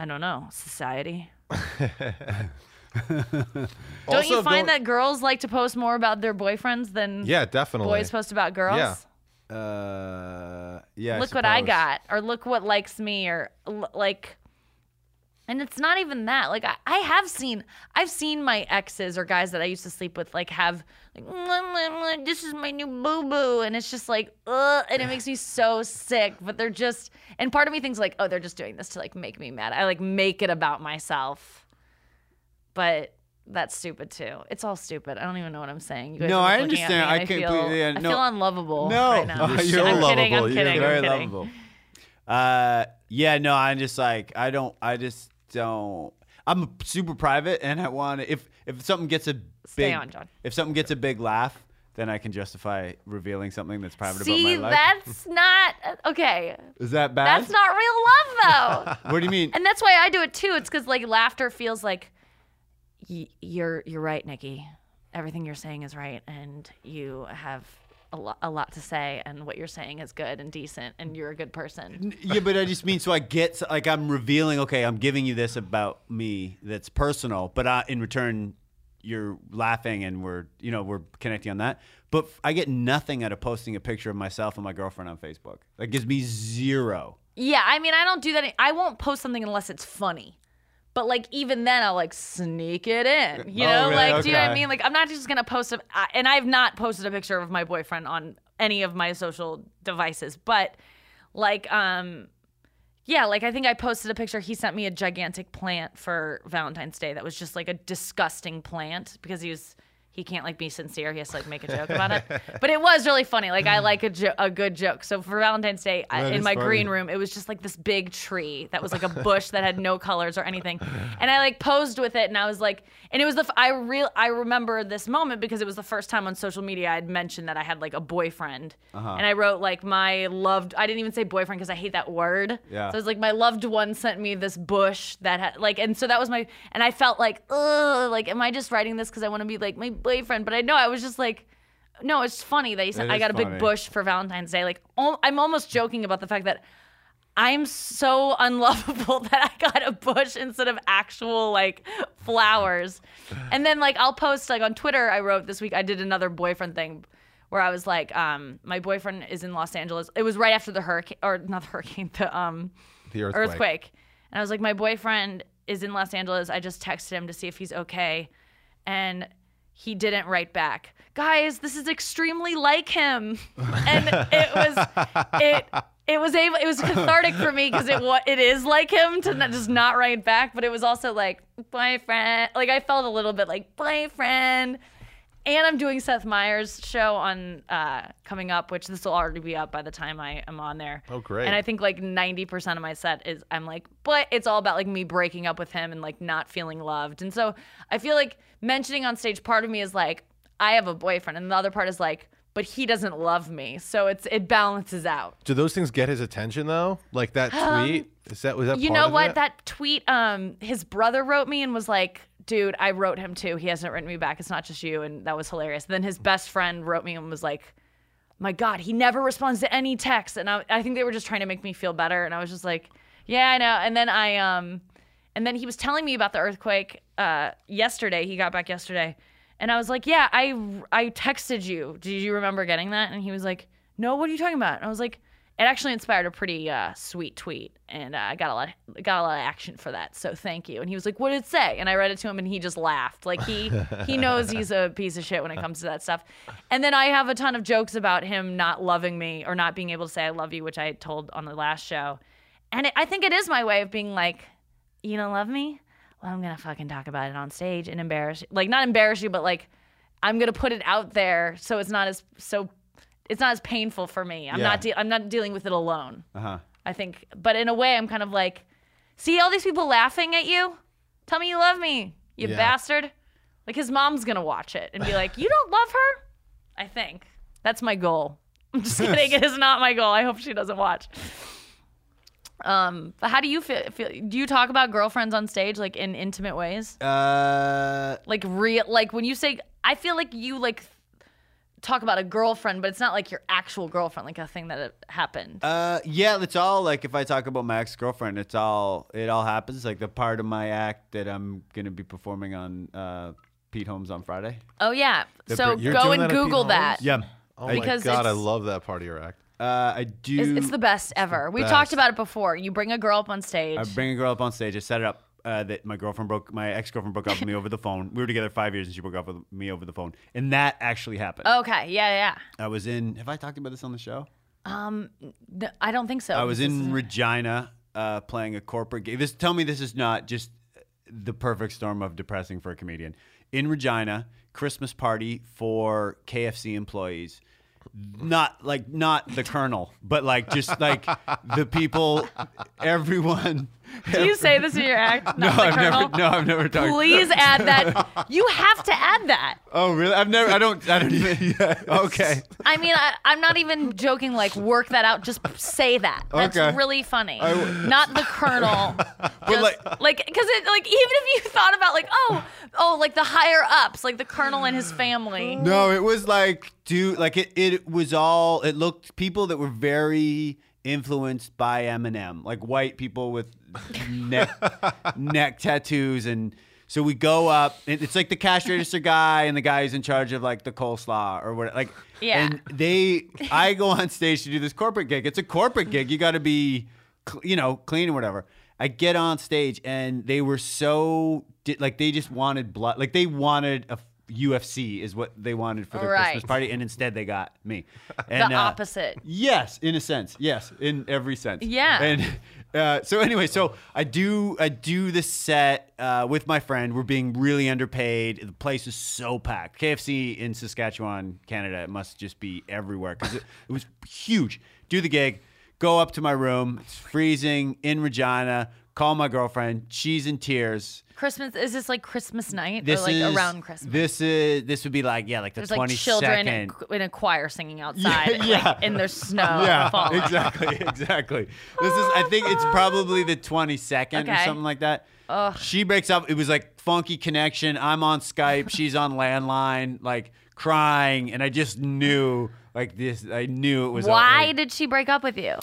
I don't know, society. don't you find that girls like to post more about their boyfriends than definitely boys post about girls? Yeah. Yeah. Look what I got, or look what likes me, or like, and it's not even that. Like, I've seen my exes or guys that I used to sleep with, like, have, like, this is my new boo-boo. And it's just like, ugh, and it makes me so sick. But they're just, and part of me thinks like, oh, they're just doing this to like make me mad. I like make it about myself. But that's stupid too. It's all stupid. I don't even know what I'm saying. You guys are looking at me, and I understand. I feel unlovable right now. You're very lovable. I'm kidding. I just don't. I'm super private, and I want to, if something gets a big, stay on, John. If something gets a big laugh, then I can justify revealing something that's private about my life. See, that's not, okay. Is that bad? That's not real love, though. What do you mean? And that's why I do it, too. It's because, like, laughter feels like, you're right, Nikki. Everything you're saying is right, and you have a lot to say, and what you're saying is good and decent, and you're a good person. Yeah, but I just mean, so I get, like, I'm revealing, okay, I'm giving you this about me that's personal, but in return, you're laughing and we're connecting on that. But I get nothing out of posting a picture of myself and my girlfriend on Facebook. That gives me zero. Yeah, I mean, I don't do that. I won't post something unless it's funny. But like even then, I'll like sneak it in. You know, really? Like, okay. Do you know what I mean? Like, I'm not just gonna post and I've not posted a picture of my boyfriend on any of my social devices. But like, yeah, like I think I posted a picture. He sent me a gigantic plant for Valentine's Day that was just like a disgusting plant because he can't like be sincere. He has to like make a joke about it. But it was really funny. Like I like a good joke. So for Valentine's Day in my green room, it was just like this big tree that was like a bush that had no colors or anything. And I like posed with it and I was like, and it was I remember this moment because it was the first time on social media I'd mentioned that I had like a boyfriend. Uh-huh. And I wrote like I didn't even say boyfriend because I hate that word. Yeah. So it was like my loved one sent me this bush that had like, and so that was and I felt like, ugh, like am I just writing this because I want to be like my boyfriend? But I know I was just like, no, it's funny that you said I got a big bush for Valentine's Day. Like I'm almost joking about the fact that I'm so unlovable that I got a bush instead of actual like flowers. And then like I'll post like on Twitter. I wrote this week, I did another boyfriend thing where I was like, my boyfriend is in Los Angeles. It was right after the earthquake. And I was like, my boyfriend is in Los Angeles. I just texted him to see if he's okay. And he didn't write back. Guys, this is extremely like him. And it was cathartic for me because it is like him to just not write back, but it was also like boyfriend. Like I felt a little bit like boyfriend. And I'm doing Seth Meyers' show on coming up, which this will already be up by the time I am on there. Oh, great. And I think like 90% of my set is I'm like, but it's all about like me breaking up with him and like not feeling loved. And so I feel like mentioning on stage, part of me is like, I have a boyfriend. And the other part is like, but he doesn't love me. So it balances out. Do those things get his attention though? Like that tweet? Was that you know what? That tweet, his brother wrote me and was like, dude, I wrote him too. He hasn't written me back. It's not just you. And that was hilarious. And then his best friend wrote me and was like, my God, he never responds to any text. And I think they were just trying to make me feel better. And I was just like, yeah, I know. And then I he was telling me about the earthquake yesterday. He got back yesterday. And I was like, yeah, I texted you. Do you remember getting that? And he was like, no, what are you talking about? And I was like, it actually inspired a pretty sweet tweet, and I got a lot of action for that. So thank you. And he was like, "What did it say?" And I read it to him, and he just laughed. Like he knows he's a piece of shit when it comes to that stuff. And then I have a ton of jokes about him not loving me or not being able to say I love you, which I told on the last show. And I think it is my way of being like, "You don't love me? Well, I'm gonna fucking talk about it on stage and not embarrass you, but like I'm gonna put it out there so it's not as so." It's not as painful for me. I'm not dealing with it alone. Uh-huh. I think, but in a way, I'm kind of like, see all these people laughing at you. Tell me you love me, you bastard. Like his mom's gonna watch it and be like, you don't love her. I think that's my goal. I'm just kidding. It is not my goal. I hope she doesn't watch. But how do you feel? Do you talk about girlfriends on stage like in intimate ways? Like when you say, I feel like you like. Talk about a girlfriend, but it's not like your actual girlfriend, like a thing that happened. Yeah, it's all like if I talk about my ex-girlfriend, it all happens. Like the part of my act that I'm gonna be performing on Pete Holmes on Friday. Oh yeah, so go and Google that. Yeah. Oh my God, I love that part of your act. I do. It's the best ever. We talked about it before. You bring a girl up on stage. I bring a girl up on stage. I set it up. That my ex-girlfriend broke up with me over the phone. We were together 5 years and she broke up with me over the phone. And that actually happened. Okay, yeah. I was in, have I talked about this on the show? I don't think so. I was in Regina playing a corporate gig. Tell me this is not just the perfect storm of depressing for a comedian. In Regina, Christmas party for KFC employees. Not the colonel, but like just like the people, everyone Do you say this in your act? No, I've never talked. Please add that. You have to add that. Oh, really? I don't even. Yeah. Okay. I mean, I'm not even joking. Like, work that out. Just say that. That's okay. Really funny. Not the Colonel. But like, because it, like, even if you thought about, like, oh, like the higher ups, like the Colonel and his family. No, it was like, dude, like it was all. It looked people that were very influenced by Eminem, like white people with neck tattoos. And so we go up, and it's like the cash register guy and the guy who's in charge of like the coleslaw or whatever. Like, yeah. And I go on stage to do this corporate gig. It's a corporate gig. You got to be, you know, clean or whatever. I get on stage, and they were so like they just wanted blood. Like they wanted a UFC is what they wanted for their Christmas party, and instead they got me. And, the opposite. Yes, in a sense. Yes, in every sense. Yeah. And so anyway, so I do this set with my friend. We're being really underpaid. The place is so packed. KFC in Saskatchewan, Canada, it must just be everywhere because it was huge. Do the gig, go up to my room. It's freezing in Regina. Call my girlfriend. She's in tears. Christmas, is this like Christmas night or like around Christmas? This would be like, yeah, like the 22nd. There's like children in a choir singing outside, yeah. Like in their snow. Yeah, falling. Exactly. This is, I think it's probably the 22nd or something like that. Ugh. She breaks up. It was like funky connection. I'm on Skype. She's on landline, like crying. And I just knew like this. I knew it was. Why did she break up with you?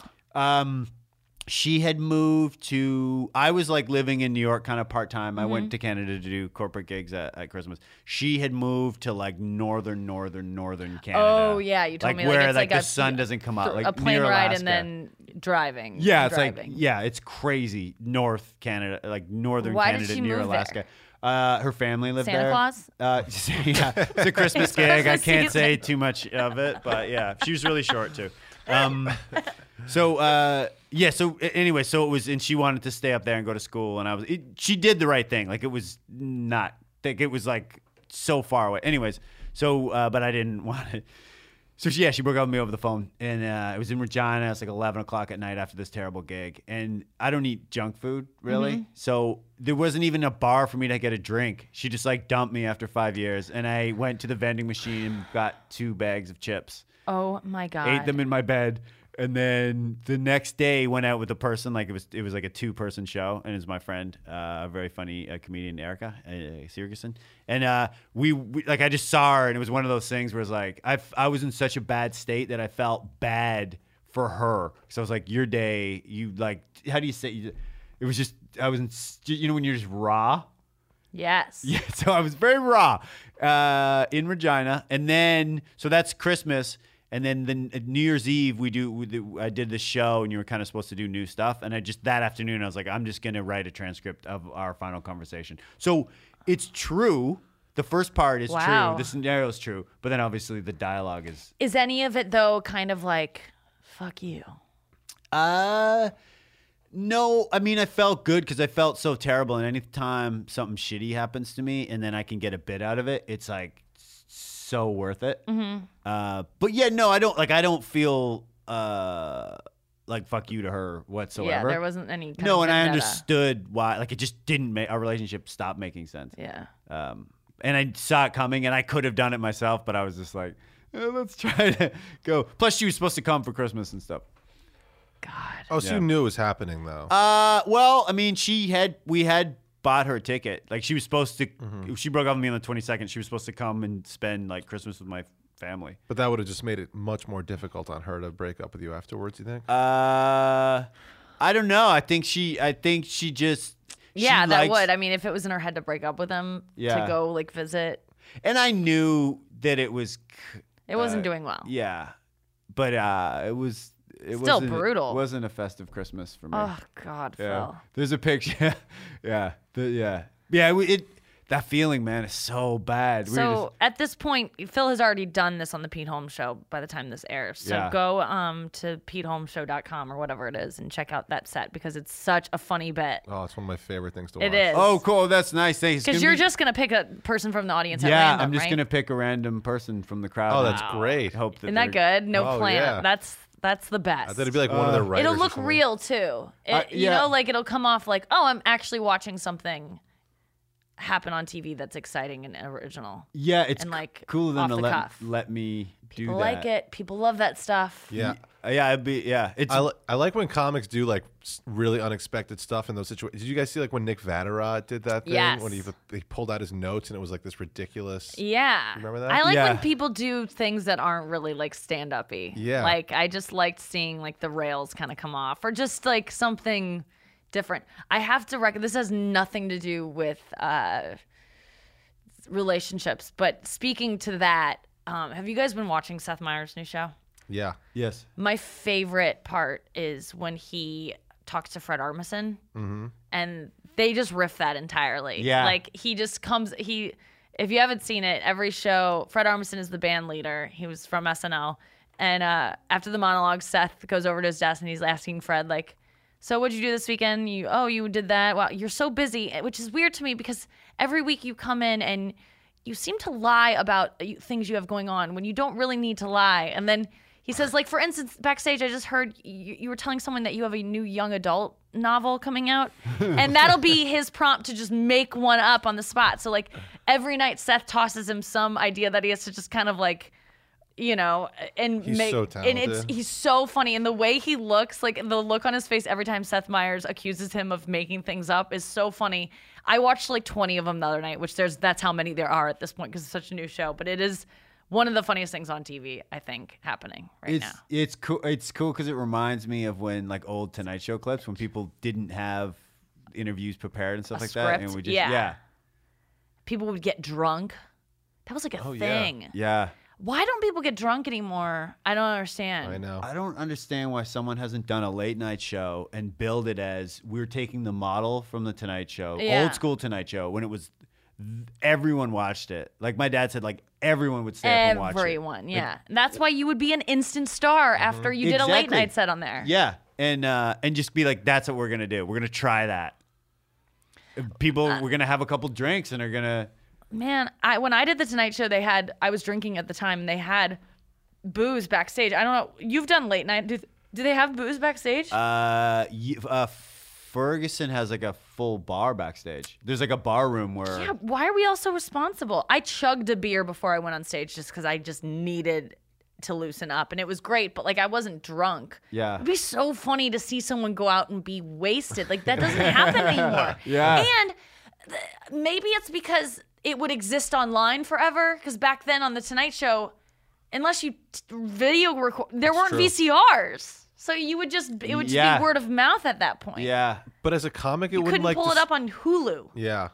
She had moved to, I was like living in New York kind of part-time. Mm-hmm. I went to Canada to do corporate gigs at Christmas. She had moved to like northern Canada. Oh, yeah. You told me where it's like the sun doesn't come up. Like a plane ride and then driving. Yeah, it's like, yeah, it's crazy. North Canada, like northern Canada near Alaska. Her family lived there. Santa Claus? Yeah, it's a Christmas gig. I can't say too much of it, but yeah. She was really short too. Yeah, so anyway, so it was, and she wanted to stay up there and go to school, and she did the right thing. Like, it was not, like, it was, like, so far away. Anyways, so, but I didn't want it. So, she broke up with me over the phone, and it was in Regina. It was, like, 11 o'clock at night after this terrible gig, and I don't eat junk food, really. Mm-hmm. So there wasn't even a bar for me to get a drink. She just, like, dumped me after 5 years, and I went to the vending machine and got 2 bags of chips. Oh, my God. Ate them in my bed. And then the next day, went out with a person. Like it was like a 2-person show, and it was my friend, a very funny comedian, Erica Siergerson. And we like I just saw her, and it was one of those things where it's like I was in such a bad state that I felt bad for her. So I was like, your day, you like, how do you say? It was just I was in, you know, when you're just raw. Yes. Yeah. So I was very raw in Regina, and then so that's Christmas. And then New Year's Eve, I did the show, and you were kind of supposed to do new stuff. And I just that afternoon, I was like, I'm just gonna write a transcript of our final conversation. So it's true. The first part is true. The scenario is true. But then obviously the dialogue is. Is any of it though kind of like, fuck you? No. I mean, I felt good because I felt so terrible. And any time something shitty happens to me, and then I can get a bit out of it, it's like. So worth it. Mm-hmm. But yeah, no, I don't feel like fuck you to her whatsoever. Yeah, there wasn't any. No, and I understood why. Like it just didn't make our relationship stop making sense. Yeah. And I saw it coming, and I could have done it myself, but I was just like, let's try to go. Plus, she was supposed to come for Christmas and stuff. God. Oh, so you knew it was happening though. Well, I mean, we had bought her a ticket. Like she was supposed to, she broke up with me on the 22nd. She was supposed to come and spend like Christmas with my family. But that would have just made it much more difficult on her to break up with you afterwards, you think? I don't know. I think she just. Yeah, that would. I mean, if it was in her head to break up with him, to go like visit. And I knew that it was. It wasn't doing well. Yeah. But it was. It wasn't brutal. It wasn't a festive Christmas for me. Oh God, Phil. There's a picture. That feeling, man, is so bad. So at this point, Phil has already done this on the Pete Holmes Show by the time this airs. So go to PeteHolmesShow.com or whatever it is and check out that set because it's such a funny bit. Oh, it's one of my favorite things to watch. It is. Oh, cool. That's nice. Thanks. Because you're just going to pick a person from the audience at random, I'm just going to pick a random person from the crowd. Oh, that's great. Isn't that good? No plan. Yeah. That's That's the best. I thought it'd be like one of the writers. It'll look real too. You know, like it'll come off like, oh, I'm actually watching something happen on TV that's exciting and original. Yeah, it's like cooler than let me do that. People like it. People love that stuff. Yeah. Yeah, it'd be, yeah. It's, I like when comics do like really unexpected stuff in those situations. Did you guys see like when Nick Vatterott did that thing? Yes. When he pulled out his notes and it was like this ridiculous. Yeah. Remember that? I like when people do things that aren't really like stand-up-y. Yeah. Like I just liked seeing like the rails kind of come off or just like something different. I have to reckon this has nothing to do with relationships, but speaking to that, have you guys been watching Seth Meyers' new show? Yeah. Yes. My favorite part is when he talks to Fred Armisen, and they just riff that entirely. Yeah. Like he just comes. If you haven't seen it, every show Fred Armisen is the band leader. He was from SNL, and after the monologue, Seth goes over to his desk and he's asking Fred like, "So what'd you do this weekend? You did that. Wow, you're so busy," which is weird to me because every week you come in and you seem to lie about things you have going on when you don't really need to lie, and then. He says, like, for instance, backstage, I just heard you were telling someone that you have a new young adult novel coming out. And that'll be his prompt to just make one up on the spot. So, like, every night Seth tosses him some idea that he has to just kind of, like, you know, and he's make. So talented. And he's so funny. And the way he looks, like, the look on his face every time Seth Meyers accuses him of making things up is so funny. I watched, like, 20 of them the other night, which that's how many there are at this point because it's such a new show. But it is one of the funniest things on TV, I think, happening right now. It's cool. It's cool because it reminds me of when, like, old Tonight Show clips when people didn't have interviews prepared and stuff like that, and we just people would get drunk. That was like a thing. Yeah. Why don't people get drunk anymore? I don't understand. I know. I don't understand why someone hasn't done a late night show and billed it as we're taking the model from the Tonight Show, old school Tonight Show, when it was. Everyone watched it. Like my dad said, like everyone would stay up and watch it. Everyone, yeah. Like, that's why you would be an instant star after you did a late night set on there. Yeah, and just be like, that's what we're gonna do. We're gonna try that. People, we're gonna have a couple drinks and are gonna. Man, when I did the Tonight Show, I was drinking at the time, and they had booze backstage. I don't know. You've done late night. Do they have booze backstage? Ferguson has like a full bar backstage. There's like a bar room where. Yeah, why are we all so responsible? I chugged a beer before I went on stage just because I just needed to loosen up, and it was great. But like I wasn't drunk. Yeah, it'd be so funny to see someone go out and be wasted. Like that doesn't happen anymore. Yeah, and maybe it's because it would exist online forever. Because back then on the Tonight Show, unless you video record, there weren't VCRs. So you would it would just be word of mouth at that point. Yeah, but as a comic, you wouldn't like pull it up on Hulu. Yeah,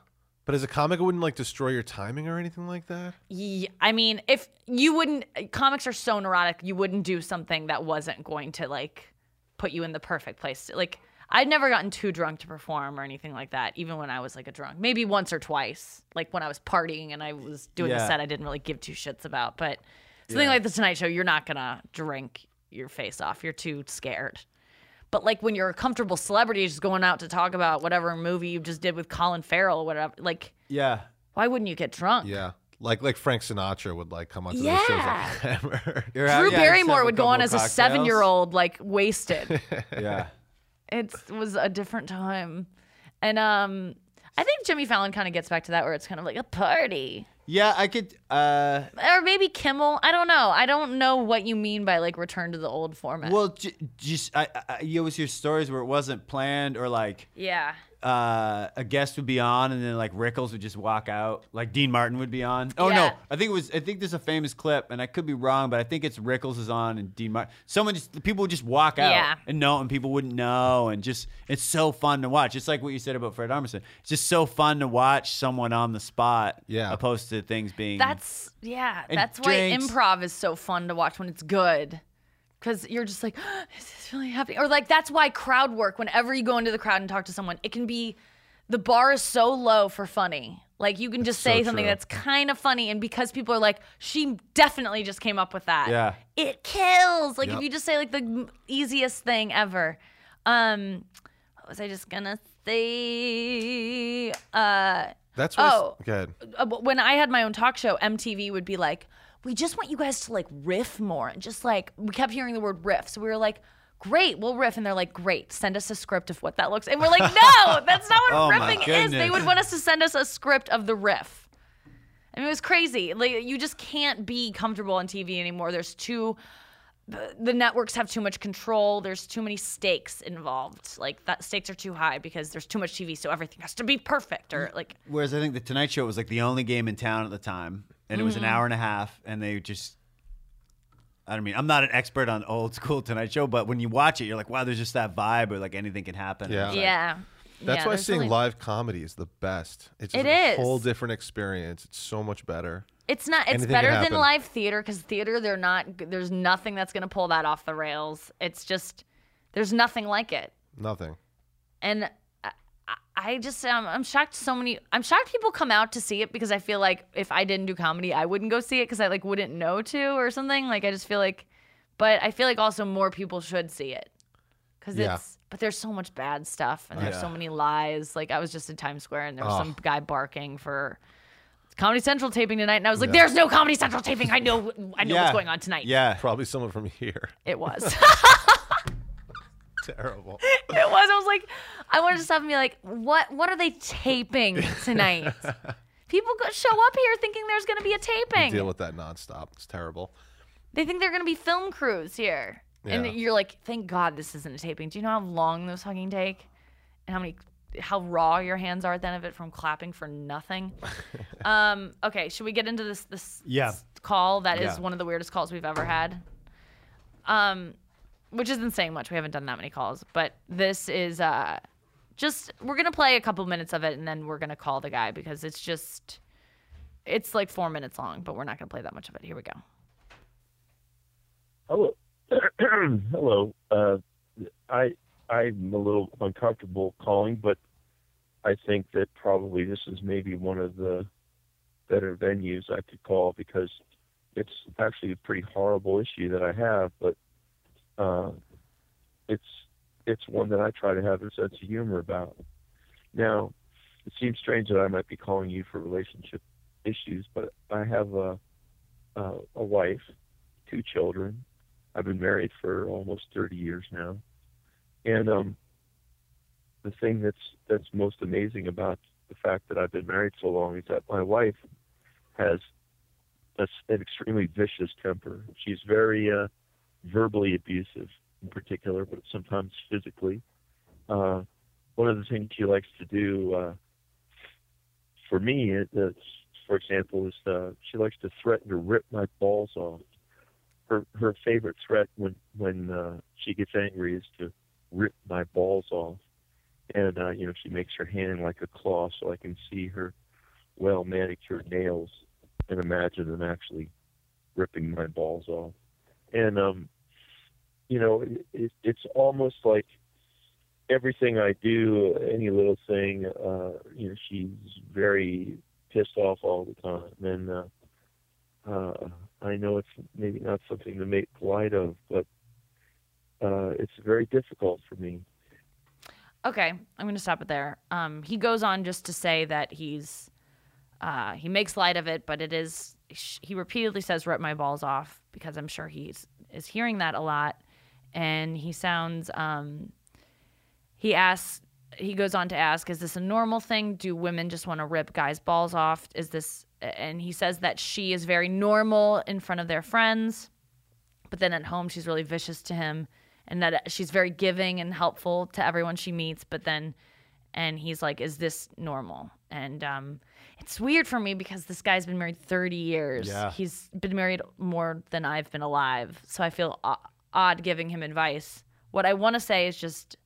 but as a comic, it wouldn't like destroy your timing or anything like that. Yeah, I mean, if you wouldn't, comics are so neurotic. You wouldn't do something that wasn't going to like put you in the perfect place. Like I'd never gotten too drunk to perform or anything like that. Even when I was like a drunk, maybe once or twice, like when I was partying and I was doing the set, I didn't really give two shits about. But something like the Tonight Show, you're not gonna drink your face off. You're too scared. But like when you're a comfortable celebrity just going out to talk about whatever movie you just did with Colin Farrell or whatever, like why wouldn't you get drunk? Yeah. Like Frank Sinatra would like come on to those shows like whatever. Drew Barrymore would go on as a 7-year-old like wasted. Yeah. It was a different time. And I think Jimmy Fallon kind of gets back to that where it's kind of like a party. Yeah, I could. Or maybe Kimmel. I don't know. I don't know what you mean by like return to the old format. Well, just you always hear stories where it wasn't planned or like. Yeah. A guest would be on and then like Rickles would just walk out. Like Dean Martin would be on. Oh no, I think there's a famous clip and I could be wrong, but I think it's Rickles is on and Dean Martin. People would just walk out and people wouldn't know and just it's so fun to watch. It's like what you said about Fred Armisen. It's just so fun to watch someone on the spot. Yeah. Opposed to things being. That's why improv is so fun to watch when it's good. Because you're just like, oh, is this really happening? Or like, that's why crowd work, whenever you go into the crowd and talk to someone, it can be, the bar is so low for funny. Like you can just say something that's kind of funny. And because people are like, she definitely just came up with that. Yeah. It kills. Like if you just say like the easiest thing ever. What was I just gonna say? That's what when I had my own talk show, MTV would be like, we just want you guys to like riff more, and just like, we kept hearing the word riff, so we were like, great, we'll riff. And they're like, great, send us a script of what that looks, and we're like, no, that's not what riffing is. They would want us to send us a script of the riff. I mean, it was crazy. Like, you just can't be comfortable on TV anymore. There's too, the networks have too much control. There's too many stakes involved. Like, that stakes are too high because there's too much TV, so everything has to be perfect. Or like, whereas I think the Tonight Show was like the only game in town at the time, and it was an hour and a half, and they just, I mean, I'm not an expert on old school Tonight Show, but when you watch it, you're like, wow, there's just that vibe, or like anything can happen. Yeah. Yeah. That's why seeing live comedy is the best. It's just a whole different experience. It's so much better. It's not. It's better than live theater, because theater, they're not. There's nothing that's gonna pull that off the rails. It's just, there's nothing like it. Nothing. And I just, I'm shocked. I'm shocked people come out to see it, because I feel like if I didn't do comedy, I wouldn't go see it, because I like wouldn't know to or something. Like, I just feel like, but I feel like also more people should see it, because it's. But there's so much bad stuff, and there's so many lies. Like, I was just in Times Square, and there was some guy barking for Comedy Central taping tonight, and I was like, "There's no Comedy Central taping. I know what's going on tonight." Yeah, probably someone from here. It was terrible. It was. I was like, I wanted to stop and be like, "What? What are they taping tonight?" People show up here thinking there's going to be a taping. We deal with that nonstop. It's terrible. They think they're going to be film crews here. Yeah. And you're like, thank God this isn't a taping. Do you know how long those fucking take? And how raw your hands are at the end of it from clapping for nothing? Okay, should we get into this call that is one of the weirdest calls we've ever had? Which isn't saying much. We haven't done that many calls. But this is just, we're going to play a couple minutes of it, and then we're going to call the guy, because it's just, it's like 4 minutes long, but we're not going to play that much of it. Here we go. Oh. Hello. I'm a little uncomfortable calling, but I think that probably this is maybe one of the better venues I could call, because it's actually a pretty horrible issue that I have, but it's one that I try to have a sense of humor about. Now, it seems strange that I might be calling you for relationship issues, but I have a wife, 2 children. I've been married for almost 30 years now. And the thing that's most amazing about the fact that I've been married so long is that my wife has an extremely vicious temper. She's very verbally abusive in particular, but sometimes physically. One of the things she likes to do for me, for example, is she likes to threaten to rip my balls off. Her favorite threat when she gets angry is to rip my balls off, and she makes her hand like a claw, so I can see her well manicured nails and imagine them actually ripping my balls off. And it's almost like everything I do, any little thing, she's very pissed off all the time, and I know it's maybe not something to make light of, but it's very difficult for me. Okay, I'm going to stop it there. He goes on just to say that he's he makes light of it, but it is, he repeatedly says "rip my balls off," because I'm sure he is hearing that a lot, and he sounds he goes on to ask, is this a normal thing? Do women just want to rip guys' balls off? Is this? And he says that she is very normal in front of their friends, but then at home she's really vicious to him, and that she's very giving and helpful to everyone she meets. But then, and he's like, is this normal? And it's weird for me, because this guy's been married 30 years. Yeah. He's been married more than I've been alive. So I feel odd giving him advice. What I want to say is just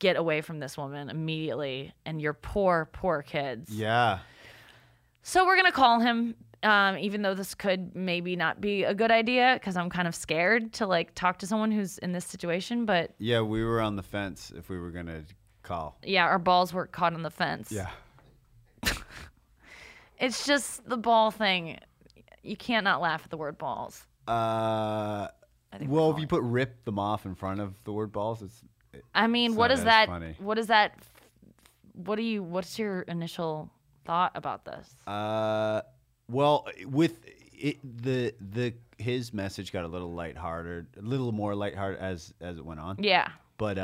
get away from this woman immediately and your poor, poor kids. Yeah. So we're going to call him, even though this could maybe not be a good idea, because I'm kind of scared to like talk to someone who's in this situation. But yeah, we were on the fence if we were going to call. Yeah, our balls were caught on the fence. Yeah. It's just the ball thing. You can't not laugh at the word balls. Well, if you put "rip them off" in front of the word balls, it's what is that? Funny. What's your initial thought about this? Well, with it, his message got a little lighthearted, a little more lighthearted as it went on. Yeah. But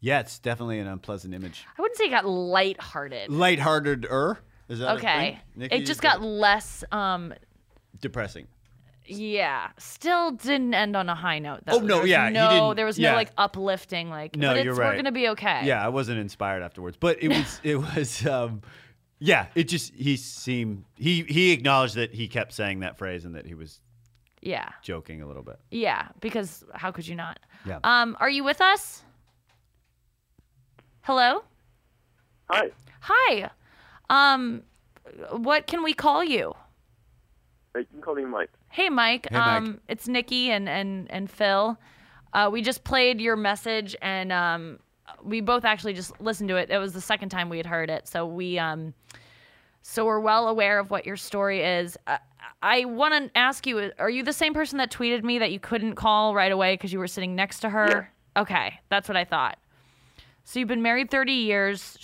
yeah, it's definitely an unpleasant image. I wouldn't say it got lighthearted. Lighthearted-er? Is that okay? Nikki, it just got less depressing. Yeah, still didn't end on a high note though. Oh no, yeah, there was no like uplifting like. No, you're right. We're gonna be okay. Yeah, I wasn't inspired afterwards, but it was. Yeah, it just he acknowledged that he kept saying that phrase and that he was. Yeah. Joking a little bit. Yeah, because how could you not? Yeah. Are you with us? Hello. Hi. Hi. What can we call you? You can call me Mike. Hey, Mike. Hey, Mike. It's Nikki and Phil. We just played your message, and we both actually just listened to it. It was the second time we had heard it, so we're well aware of what your story is. I want to ask you: are you the same person that tweeted me that you couldn't call right away because you were sitting next to her? Yeah. Okay, that's what I thought. So you've been married 30 years.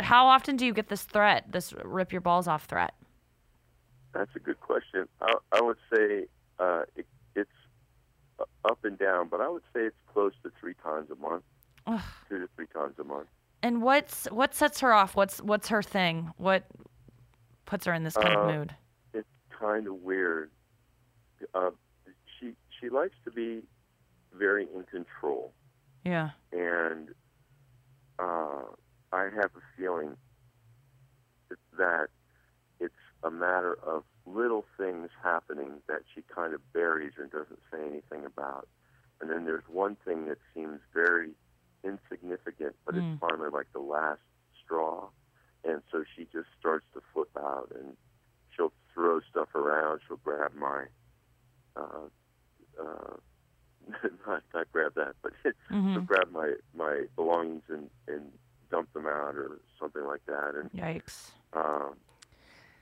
How often do you get this threat? This rip your balls off threat? That's a good question. I would say it's up and down, but I would say it's close to 3 times a month. Ugh. 2 to 3 times a month. And what sets her off? What's her thing? What puts her in this kind of mood? It's kind of weird. She likes to be very in control. Yeah. And I have a feeling that it's a matter of little things happening that she kind of buries and doesn't say anything about. And then there's one thing that seems very insignificant, but it's finally like the last straw. And so she just starts to flip out, and she'll throw stuff around. She'll grab my not grab that, but she'll grab my belongings and dump them out or something like that. And yikes.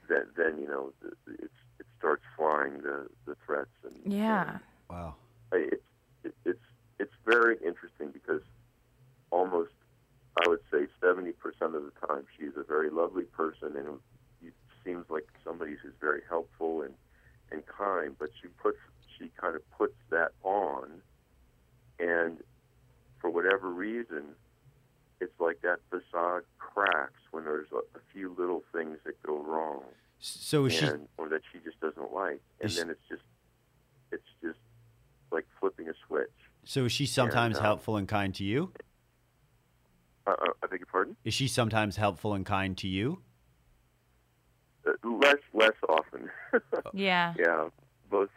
Then you know, it starts flying, the threats. And yeah. And wow. It's very interesting because almost, I would say 70% of the time she's a very lovely person, and it seems like somebody who's very helpful and kind, but she kind of puts that on, and for whatever reason, it's like that facade cracks when there's a few little things that go wrong, or that she just doesn't like, and then it's just like flipping a switch. So is she sometimes helpful and kind to you? I beg your pardon? Is she sometimes helpful and kind to you? Less often. Yeah. Yeah. Both,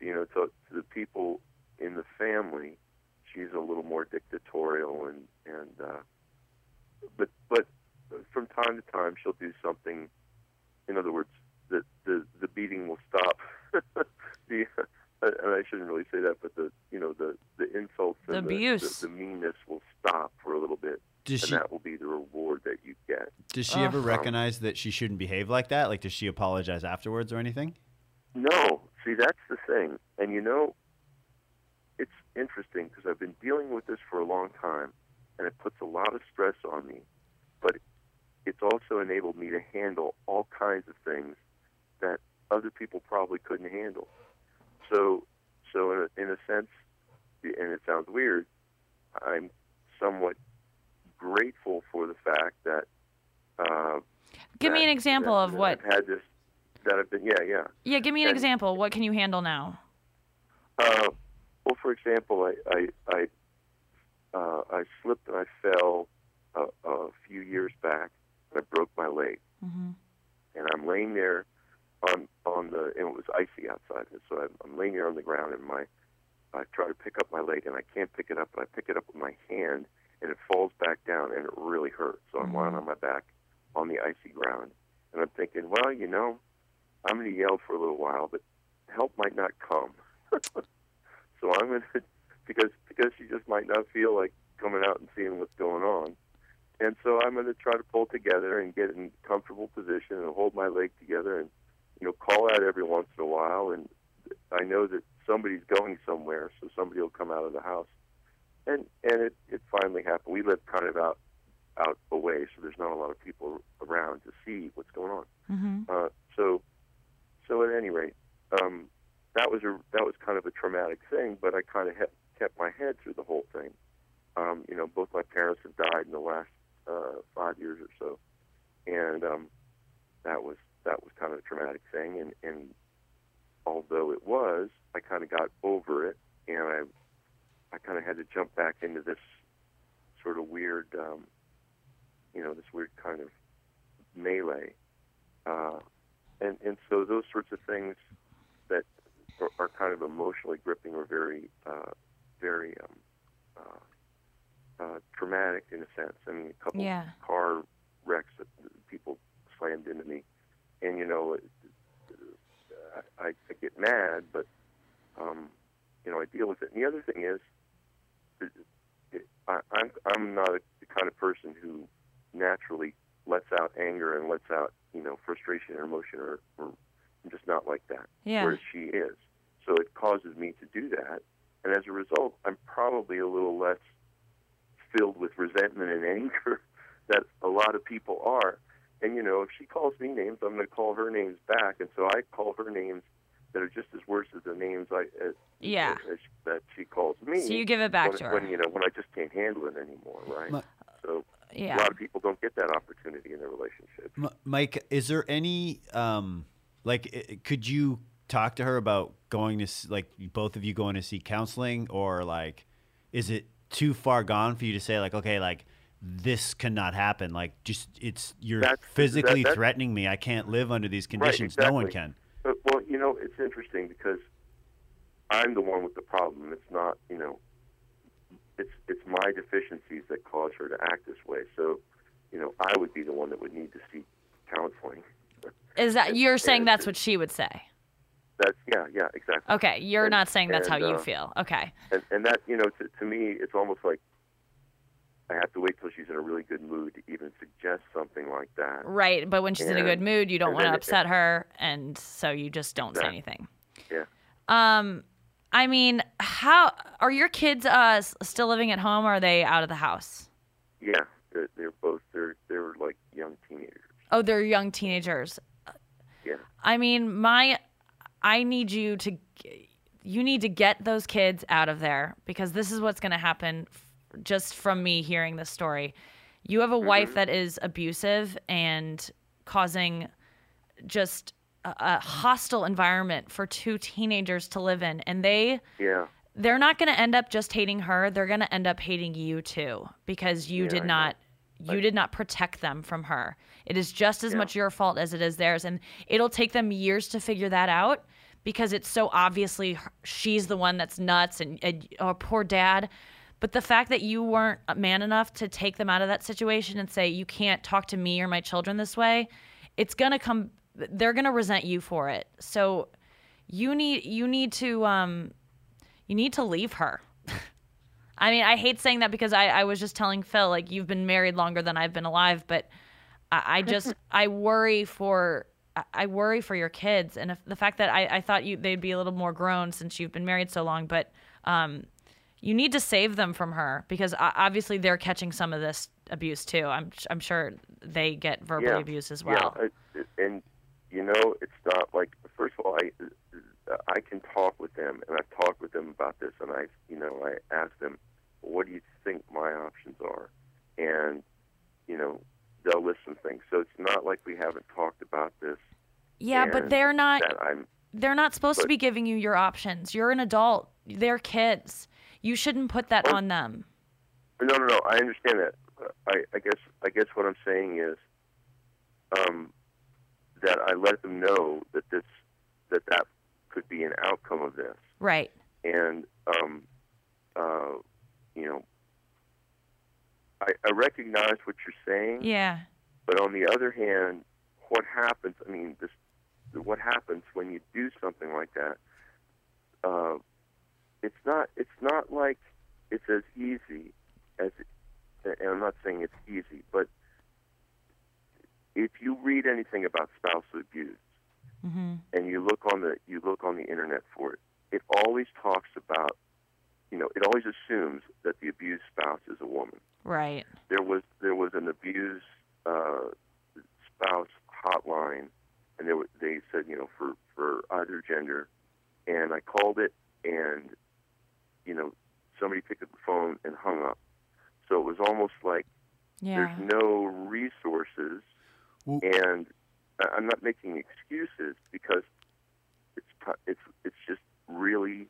you know, to the people in the family, she's a little more dictatorial and But from time to time, she'll do something. In other words, the beating will stop. And I shouldn't really say that, but the insults and abuse, the meanness will stop for a little bit, that will be the reward that you get. Does she ever recognize that she shouldn't behave like that? Like, does she apologize afterwards or anything? No. See, that's the thing. And you know, it's interesting because I've been dealing with this for a long time, and it puts a lot of stress on me, but it's also enabled me to handle all kinds of things that other people probably couldn't handle. So in a sense, and it sounds weird, I'm somewhat grateful for the fact that. Give me an example of what I've had this. That I've been, yeah. Yeah, give me an example. What can you handle now? Well, for example, I slipped and I fell a few years back, and I broke my leg. Mm-hmm. And I'm laying there and it was icy outside, and so I'm laying there on the ground, and I try to pick up my leg, and I can't pick it up, and I pick it up with my hand, and it falls back down, and it really hurts. So I'm lying on my back on the icy ground, and I'm thinking, well, you know, I'm going to yell for a little while, but help might not come. So I'm going to... Because she just might not feel like coming out and seeing what's going on. And so I'm going to try to pull together and get in a comfortable position and hold my leg together and, you know, call out every once in a while. And I know that somebody's going somewhere, so somebody will come out of the house. And it finally happened. We lived kind of out out away, so there's not a lot of people around to see what's going on. Mm-hmm. So at any rate, that was kind of a traumatic thing, but I kind of kept my head through the whole thing. You know, both my parents have died in the last 5 years or so, and that was kind of a traumatic thing. And although it was, I kind of got over it, and I kind of had to jump back into this sort of weird, this weird kind of melee. And so those sorts of things that are kind of emotionally gripping are very, very traumatic in a sense. I mean, a couple car wrecks that people slammed into me. And, you know, I get mad, but, I deal with it. And the other thing is, I'm not the kind of person who naturally lets out anger and lets out, frustration or emotion, or I'm just not like that, whereas she is. So it causes me to do that. And as a result, I'm probably a little less filled with resentment and anger that a lot of people are. And, if she calls me names, I'm going to call her names back. And so I call her names that are just as worse as the names that she calls me. So you give it back to her. When I just can't handle it anymore, right? A lot of people don't get that opportunity in their relationship. Mike, is there any, could you talk to her about going to, both of you going to see counseling? Or, is it too far gone for you to say, this cannot happen? You're physically threatening me. I can't live under these conditions. Right, exactly. No one can. But, it's interesting because I'm the one with the problem. It's not, it's my deficiencies that cause her to act this way. So, I would be the one that would need to seek counseling. Is that you're saying that's what she would say? That's exactly. Okay, you're not saying that's how you feel. Okay. And that, to me, it's almost like I have to wait till she's in a really good mood to even suggest something like that. Right, but when she's in a good mood, you don't want to upset her, and so you just don't say anything. Yeah. I mean, how are your kids still living at home, or are they out of the house? Yeah, they're like young teenagers. Oh, they're young teenagers. Yeah. I mean, I need you need to get those kids out of there, because this is what's going to happen just from me hearing this story. You have a wife that is abusive and causing just a hostile environment for two teenagers to live in, and they're not going to end up just hating her. They're going to end up hating you too, because you did not protect them from her. It is just as much your fault as it is theirs, and it'll take them years to figure that out, because it's so obviously she's the one that's nuts, and oh, poor dad. But the fact that you weren't man enough to take them out of that situation and say, you can't talk to me or my children this way, it's going to come. They're going to resent you for it. So you need to leave her. I mean, I hate saying that, because I was just telling Phil, you've been married longer than I've been alive, but I worry for your kids. And if the fact that I thought they'd be a little more grown since you've been married so long, but you need to save them from her, because obviously they're catching some of this abuse too. I'm sure they get verbally abused as well. Yeah, and it's not like, first of all, I can talk with them, and I've talked with them about this, and I ask them, what do you think my options are? And, they'll list some things. So it's not like we haven't talked about this. Yeah, but they're not supposed to be giving you your options. You're an adult. They're kids. You shouldn't put that on them. No. I understand that. I guess what I'm saying is that I let them know that could be an outcome of this. Right. And I recognize what you're saying. Yeah. But on the other hand, what happens? I mean, what happens when you do something like that? It's not like it's as easy as. And I'm not saying it's easy, but if you read anything about spouse abuse, and you look on the internet for it, it always talks about you know, it always assumes that the abused spouse is a woman. Right. There was an abused spouse hotline, and they said, you know, for either gender, and I called it, and, you know, somebody picked up the phone and hung up. So it was almost like there's no resources. Ooh. And I'm not making excuses, because it's just really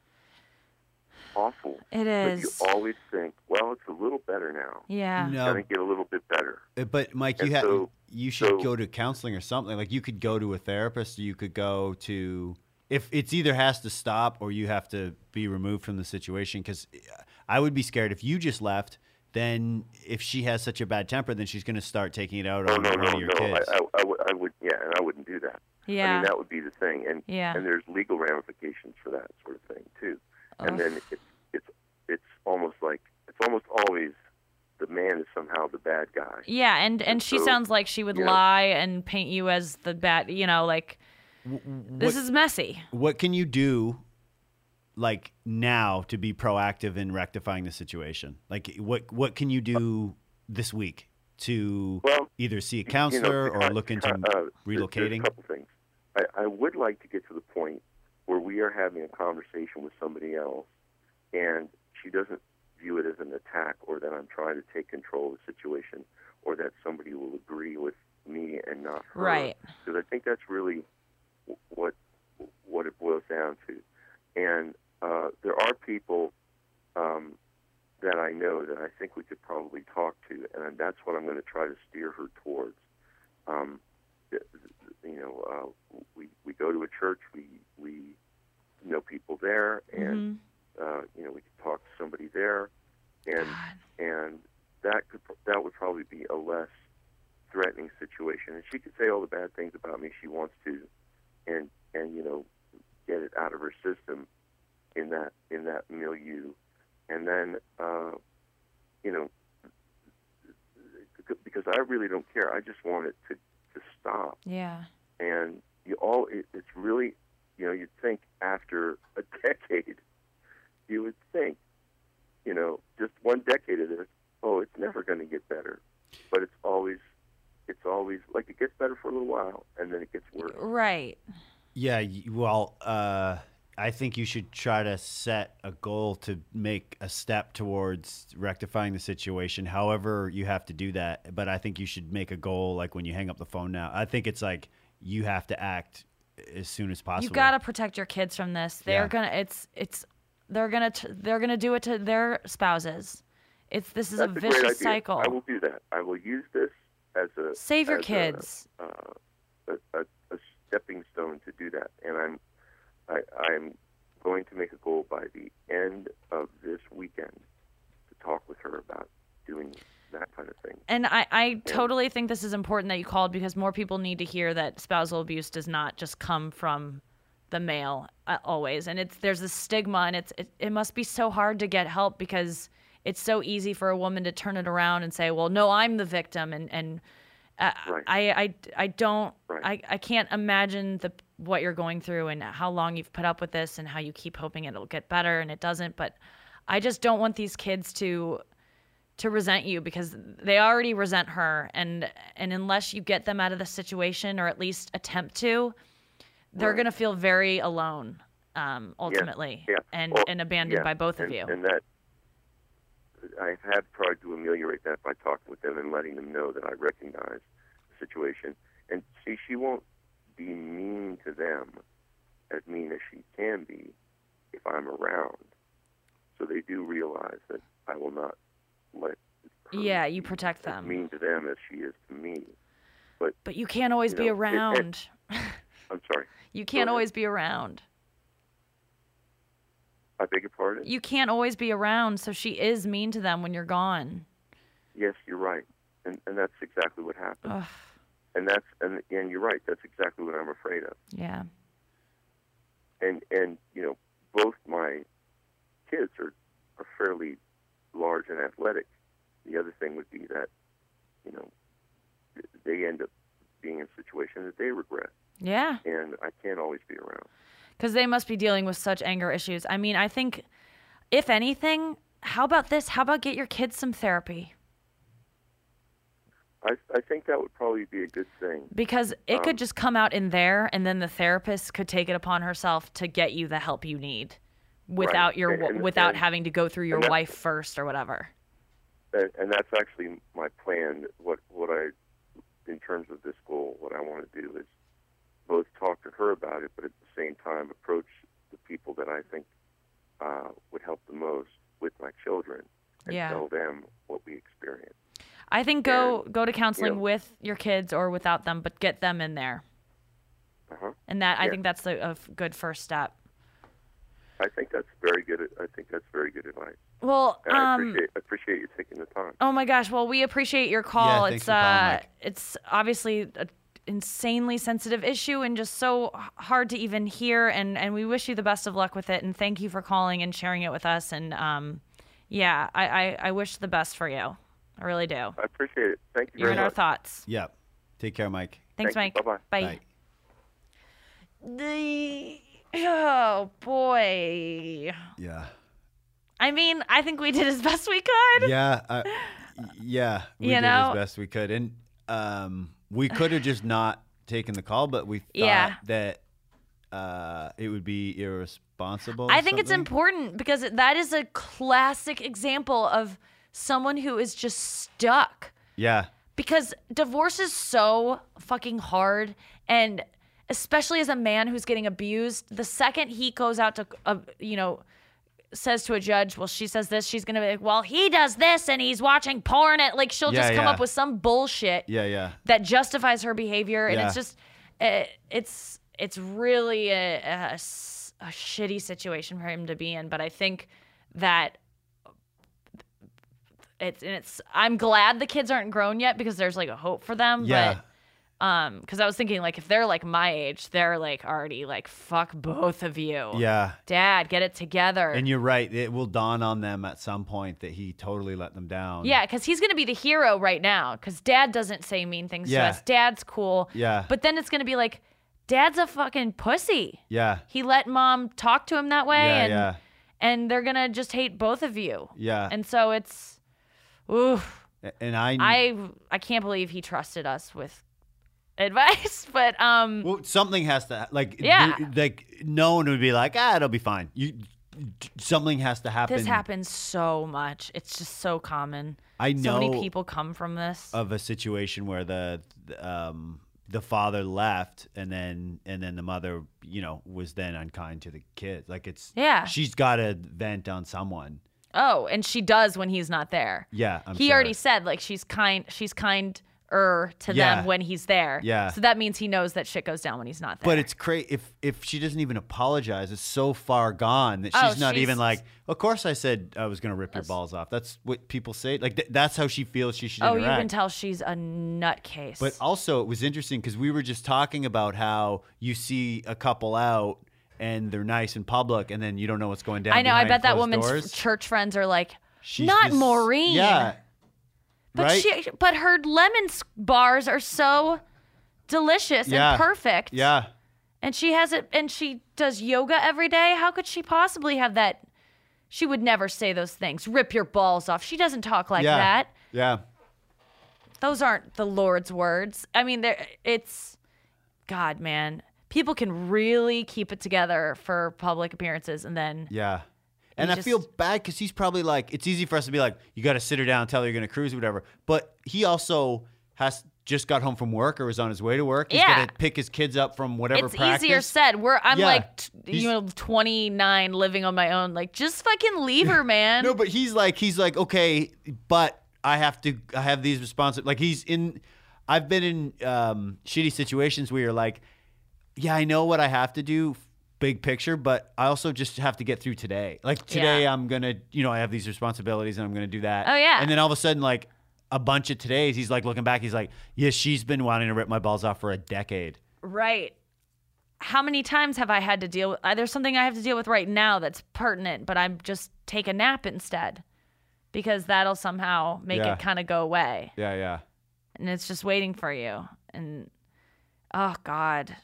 awful. It is. But you always think, well, it's a little better now. Yeah. No. Gotta get a little bit better. But Mike, you should go to counseling or something. Like, you could go to a therapist. You could go to, if it's either has to stop or you have to be removed from the situation. Because I would be scared if you just left. Then if she has such a bad temper, then she's going to start taking it out on one of your kids. I would, and I wouldn't do that. Yeah, I mean, that would be the thing, and there's legal ramifications for that sort of thing too. Oof. And then it's almost like it's almost always the man is somehow the bad guy. Yeah, and she sounds like she would lie and paint you as the bad. You know, like this is messy. What can you do? Like now to be proactive in rectifying the situation? Like what can you do this week to either see a counselor or look into relocating? There's a couple things. I would like to get to the point where we are having a conversation with somebody else and she doesn't view it as an attack or that I'm trying to take control of the situation or that somebody will agree with me and not her. Right. Because I think that's really what it boils down to. And there are people that I know that I think we could probably talk to, and that's what I'm going to try to steer her towards. We go to a church, we know people there, and we could talk to somebody there, and that would probably be a less threatening situation. And she could say all the bad things about me she wants to, and you know, get it out of her system in that milieu, and then because I really don't care. I just want it to stop. Yeah. And it's really, you know, you'd think after a decade, you would think, you know, just one decade of this, oh, it's never going to get better, but it's always like it gets better for a little while and then it gets worse. Right. Yeah, well, I think you should try to set a goal to make a step towards rectifying the situation, however you have to do that. But I think you should make a goal, like when you hang up the phone now. I think it's like you have to act as soon as possible. You got to protect your kids from this. They're gonna do it to their spouses. That's a vicious cycle. I will do that. I will use this as a save your kids. A stepping stone to do that, and I'm going to make a goal by the end of this weekend to talk with her about doing that kind of thing. And I totally think this is important that you called, because more people need to hear that spousal abuse does not just come from the male always, and there's this stigma, and it must be so hard to get help, because it's so easy for a woman to turn it around and say, well, no, I'm the victim, and right. I don't right. I can't imagine what you're going through and how long you've put up with this and how you keep hoping it'll get better and it doesn't, but I just don't want these kids to resent you, because they already resent her, and unless you get them out of the situation or at least attempt to, they're going to feel very alone ultimately and abandoned by both of you. And that I've had tried to ameliorate that by talking with them and letting them know that I recognize the situation. And see, she won't be mean to them, as mean as she can be, if I'm around. So they do realize that I will not let her you protect them. As mean to them as she is to me. But you can't always be around. I'm sorry. You can't always be around. I beg your pardon? You can't always be around, so she is mean to them when you're gone. Yes, you're right. And that's exactly what happened. Ugh. And that's and you're right, that's exactly what I'm afraid of. Yeah. And you know, both my kids are fairly large and athletic. The other thing would be that, you know, they end up being in a situation that they regret. Yeah. And I can't always be around. Because they must be dealing with such anger issues. I mean, I think if anything, how about this? How about get your kids some therapy? I think that would probably be a good thing. Because it could just come out in there, and then the therapist could take it upon herself to get you the help you need without without having to go through your wife first or whatever. And that's actually my plan. What I, in terms of this goal, what I want to do is both talk to her about it, but at the same time approach the people that I think would help the most with my children and tell them what we experienced. I think go to counseling with your kids or without them, but get them in there. And that I think that's a good first step. I think that's very good. I think that's very good advice. Well, and I appreciate you taking the time. Oh my gosh! Well, we appreciate your call. Yeah, it's it's obviously an insanely sensitive issue and just so hard to even hear. And we wish you the best of luck with it. And thank you for calling and sharing it with us. And I wish the best for you. I really do. I appreciate it. Thank you very much. You're in our thoughts. Yep. Take care, Mike. Thanks, Mike. Bye-bye. Bye. Oh, boy. Yeah. I mean, I think we did as best we could. Yeah. We did as best we could. And we could have just not taken the call, but we thought that it would be irresponsible. I think it's important because that is a classic example of someone who is just stuck. Yeah. Because divorce is so fucking hard. And especially as a man who's getting abused, the second he goes out to, says to a judge, well, she says this, she's going to be like, well, he does this and he's watching porn. Like, she'll just come up with some bullshit that justifies her behavior. And it's just, it's really a shitty situation for him to be in. But I think that I'm glad the kids aren't grown yet because there's like a hope for them. Yeah. But, cause I was thinking like, if they're like my age, they're like already like, fuck both of you. Yeah. Dad, get it together. And you're right. It will dawn on them at some point that he totally let them down. Yeah. Cause he's going to be the hero right now. Cause dad doesn't say mean things to us. Dad's cool. Yeah. But then it's going to be like, dad's a fucking pussy. Yeah. He let mom talk to him that way. Yeah, and they're going to just hate both of you. Yeah. And so it's, oof. And I can't believe he trusted us with advice, but well, something has to no one would be like, it'll be fine. Something has to happen. This happens so much. It's just so common. I know so many people come from this of a situation where the father left and then the mother, was then unkind to the kids. Like she's got to vent on someone. Oh, and she does when he's not there. Yeah, he already said like she's kinder to them when he's there. Yeah, so that means he knows that shit goes down when he's not there. But it's crazy if she doesn't even apologize. It's so far gone that she's not even like, of course I said I was gonna rip your balls off. That's what people say. Like that's how she feels she should interact. Oh, you can tell she's a nutcase. But also it was interesting because we were just talking about how you see a couple out and they're nice in public, and then you don't know what's going down. I know. I bet that woman's church friends are like, she's not this, Maureen. Yeah, but right? But her lemon bars are so delicious and perfect. Yeah, and she has it, and she does yoga every day. How could she possibly have that? She would never say those things. Rip your balls off. She doesn't talk like that. Yeah, those aren't the Lord's words. I mean, it's God, man. People can really keep it together for public appearances, and then and I feel bad because he's probably like, it's easy for us to be like, you got to sit her down, tell her you're gonna cruise or whatever. But he also has just got home from work or was on his way to work. He's gonna pick his kids up from whatever. It's practice. Easier said. I'm like 29, living on my own. Like just fucking leave her, man. No, but he's like okay, but I have these responsibilities. Like I've been in shitty situations where you're like, yeah, I know what I have to do, big picture, but I also just have to get through today. Like today I'm going to, I have these responsibilities and I'm going to do that. Oh, yeah. And then all of a sudden, like a bunch of todays, he's like looking back. He's like, yeah, she's been wanting to rip my balls off for a decade. Right. How many times have I had to deal with, there's something I have to deal with right now that's pertinent, but I'm just take a nap instead because that'll somehow make it kind of go away. Yeah, yeah. And it's just waiting for you. And, oh, God.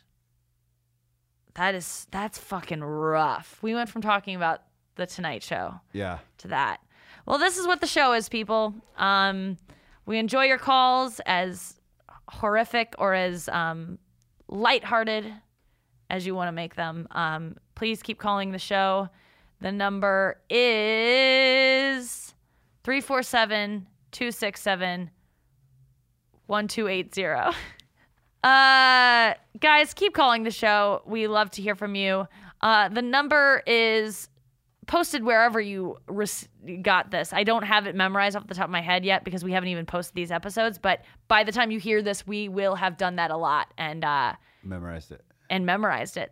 That's fucking rough. We went from talking about the Tonight Show. Yeah. To that. Well, this is what the show is, people. We enjoy your calls, as horrific or as lighthearted as you want to make them. Please keep calling the show. The number is 347-267-1280. Guys, keep calling the show. We love to hear from you. The number is posted wherever you got this. I don't have it memorized off the top of my head yet because we haven't even posted these episodes. But by the time you hear this, we will have done that a lot and memorized it.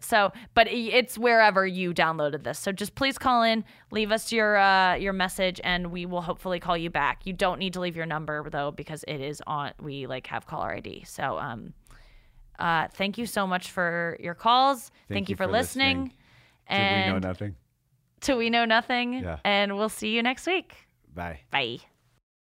So, but it's wherever you downloaded this. So just please call in, leave us your message, and we will hopefully call you back. You don't need to leave your number though, because it is on. We like have caller ID. So, thank you so much for your calls. Thank you for listening. And till we know nothing. Yeah. And we'll see you next week. Bye. Bye.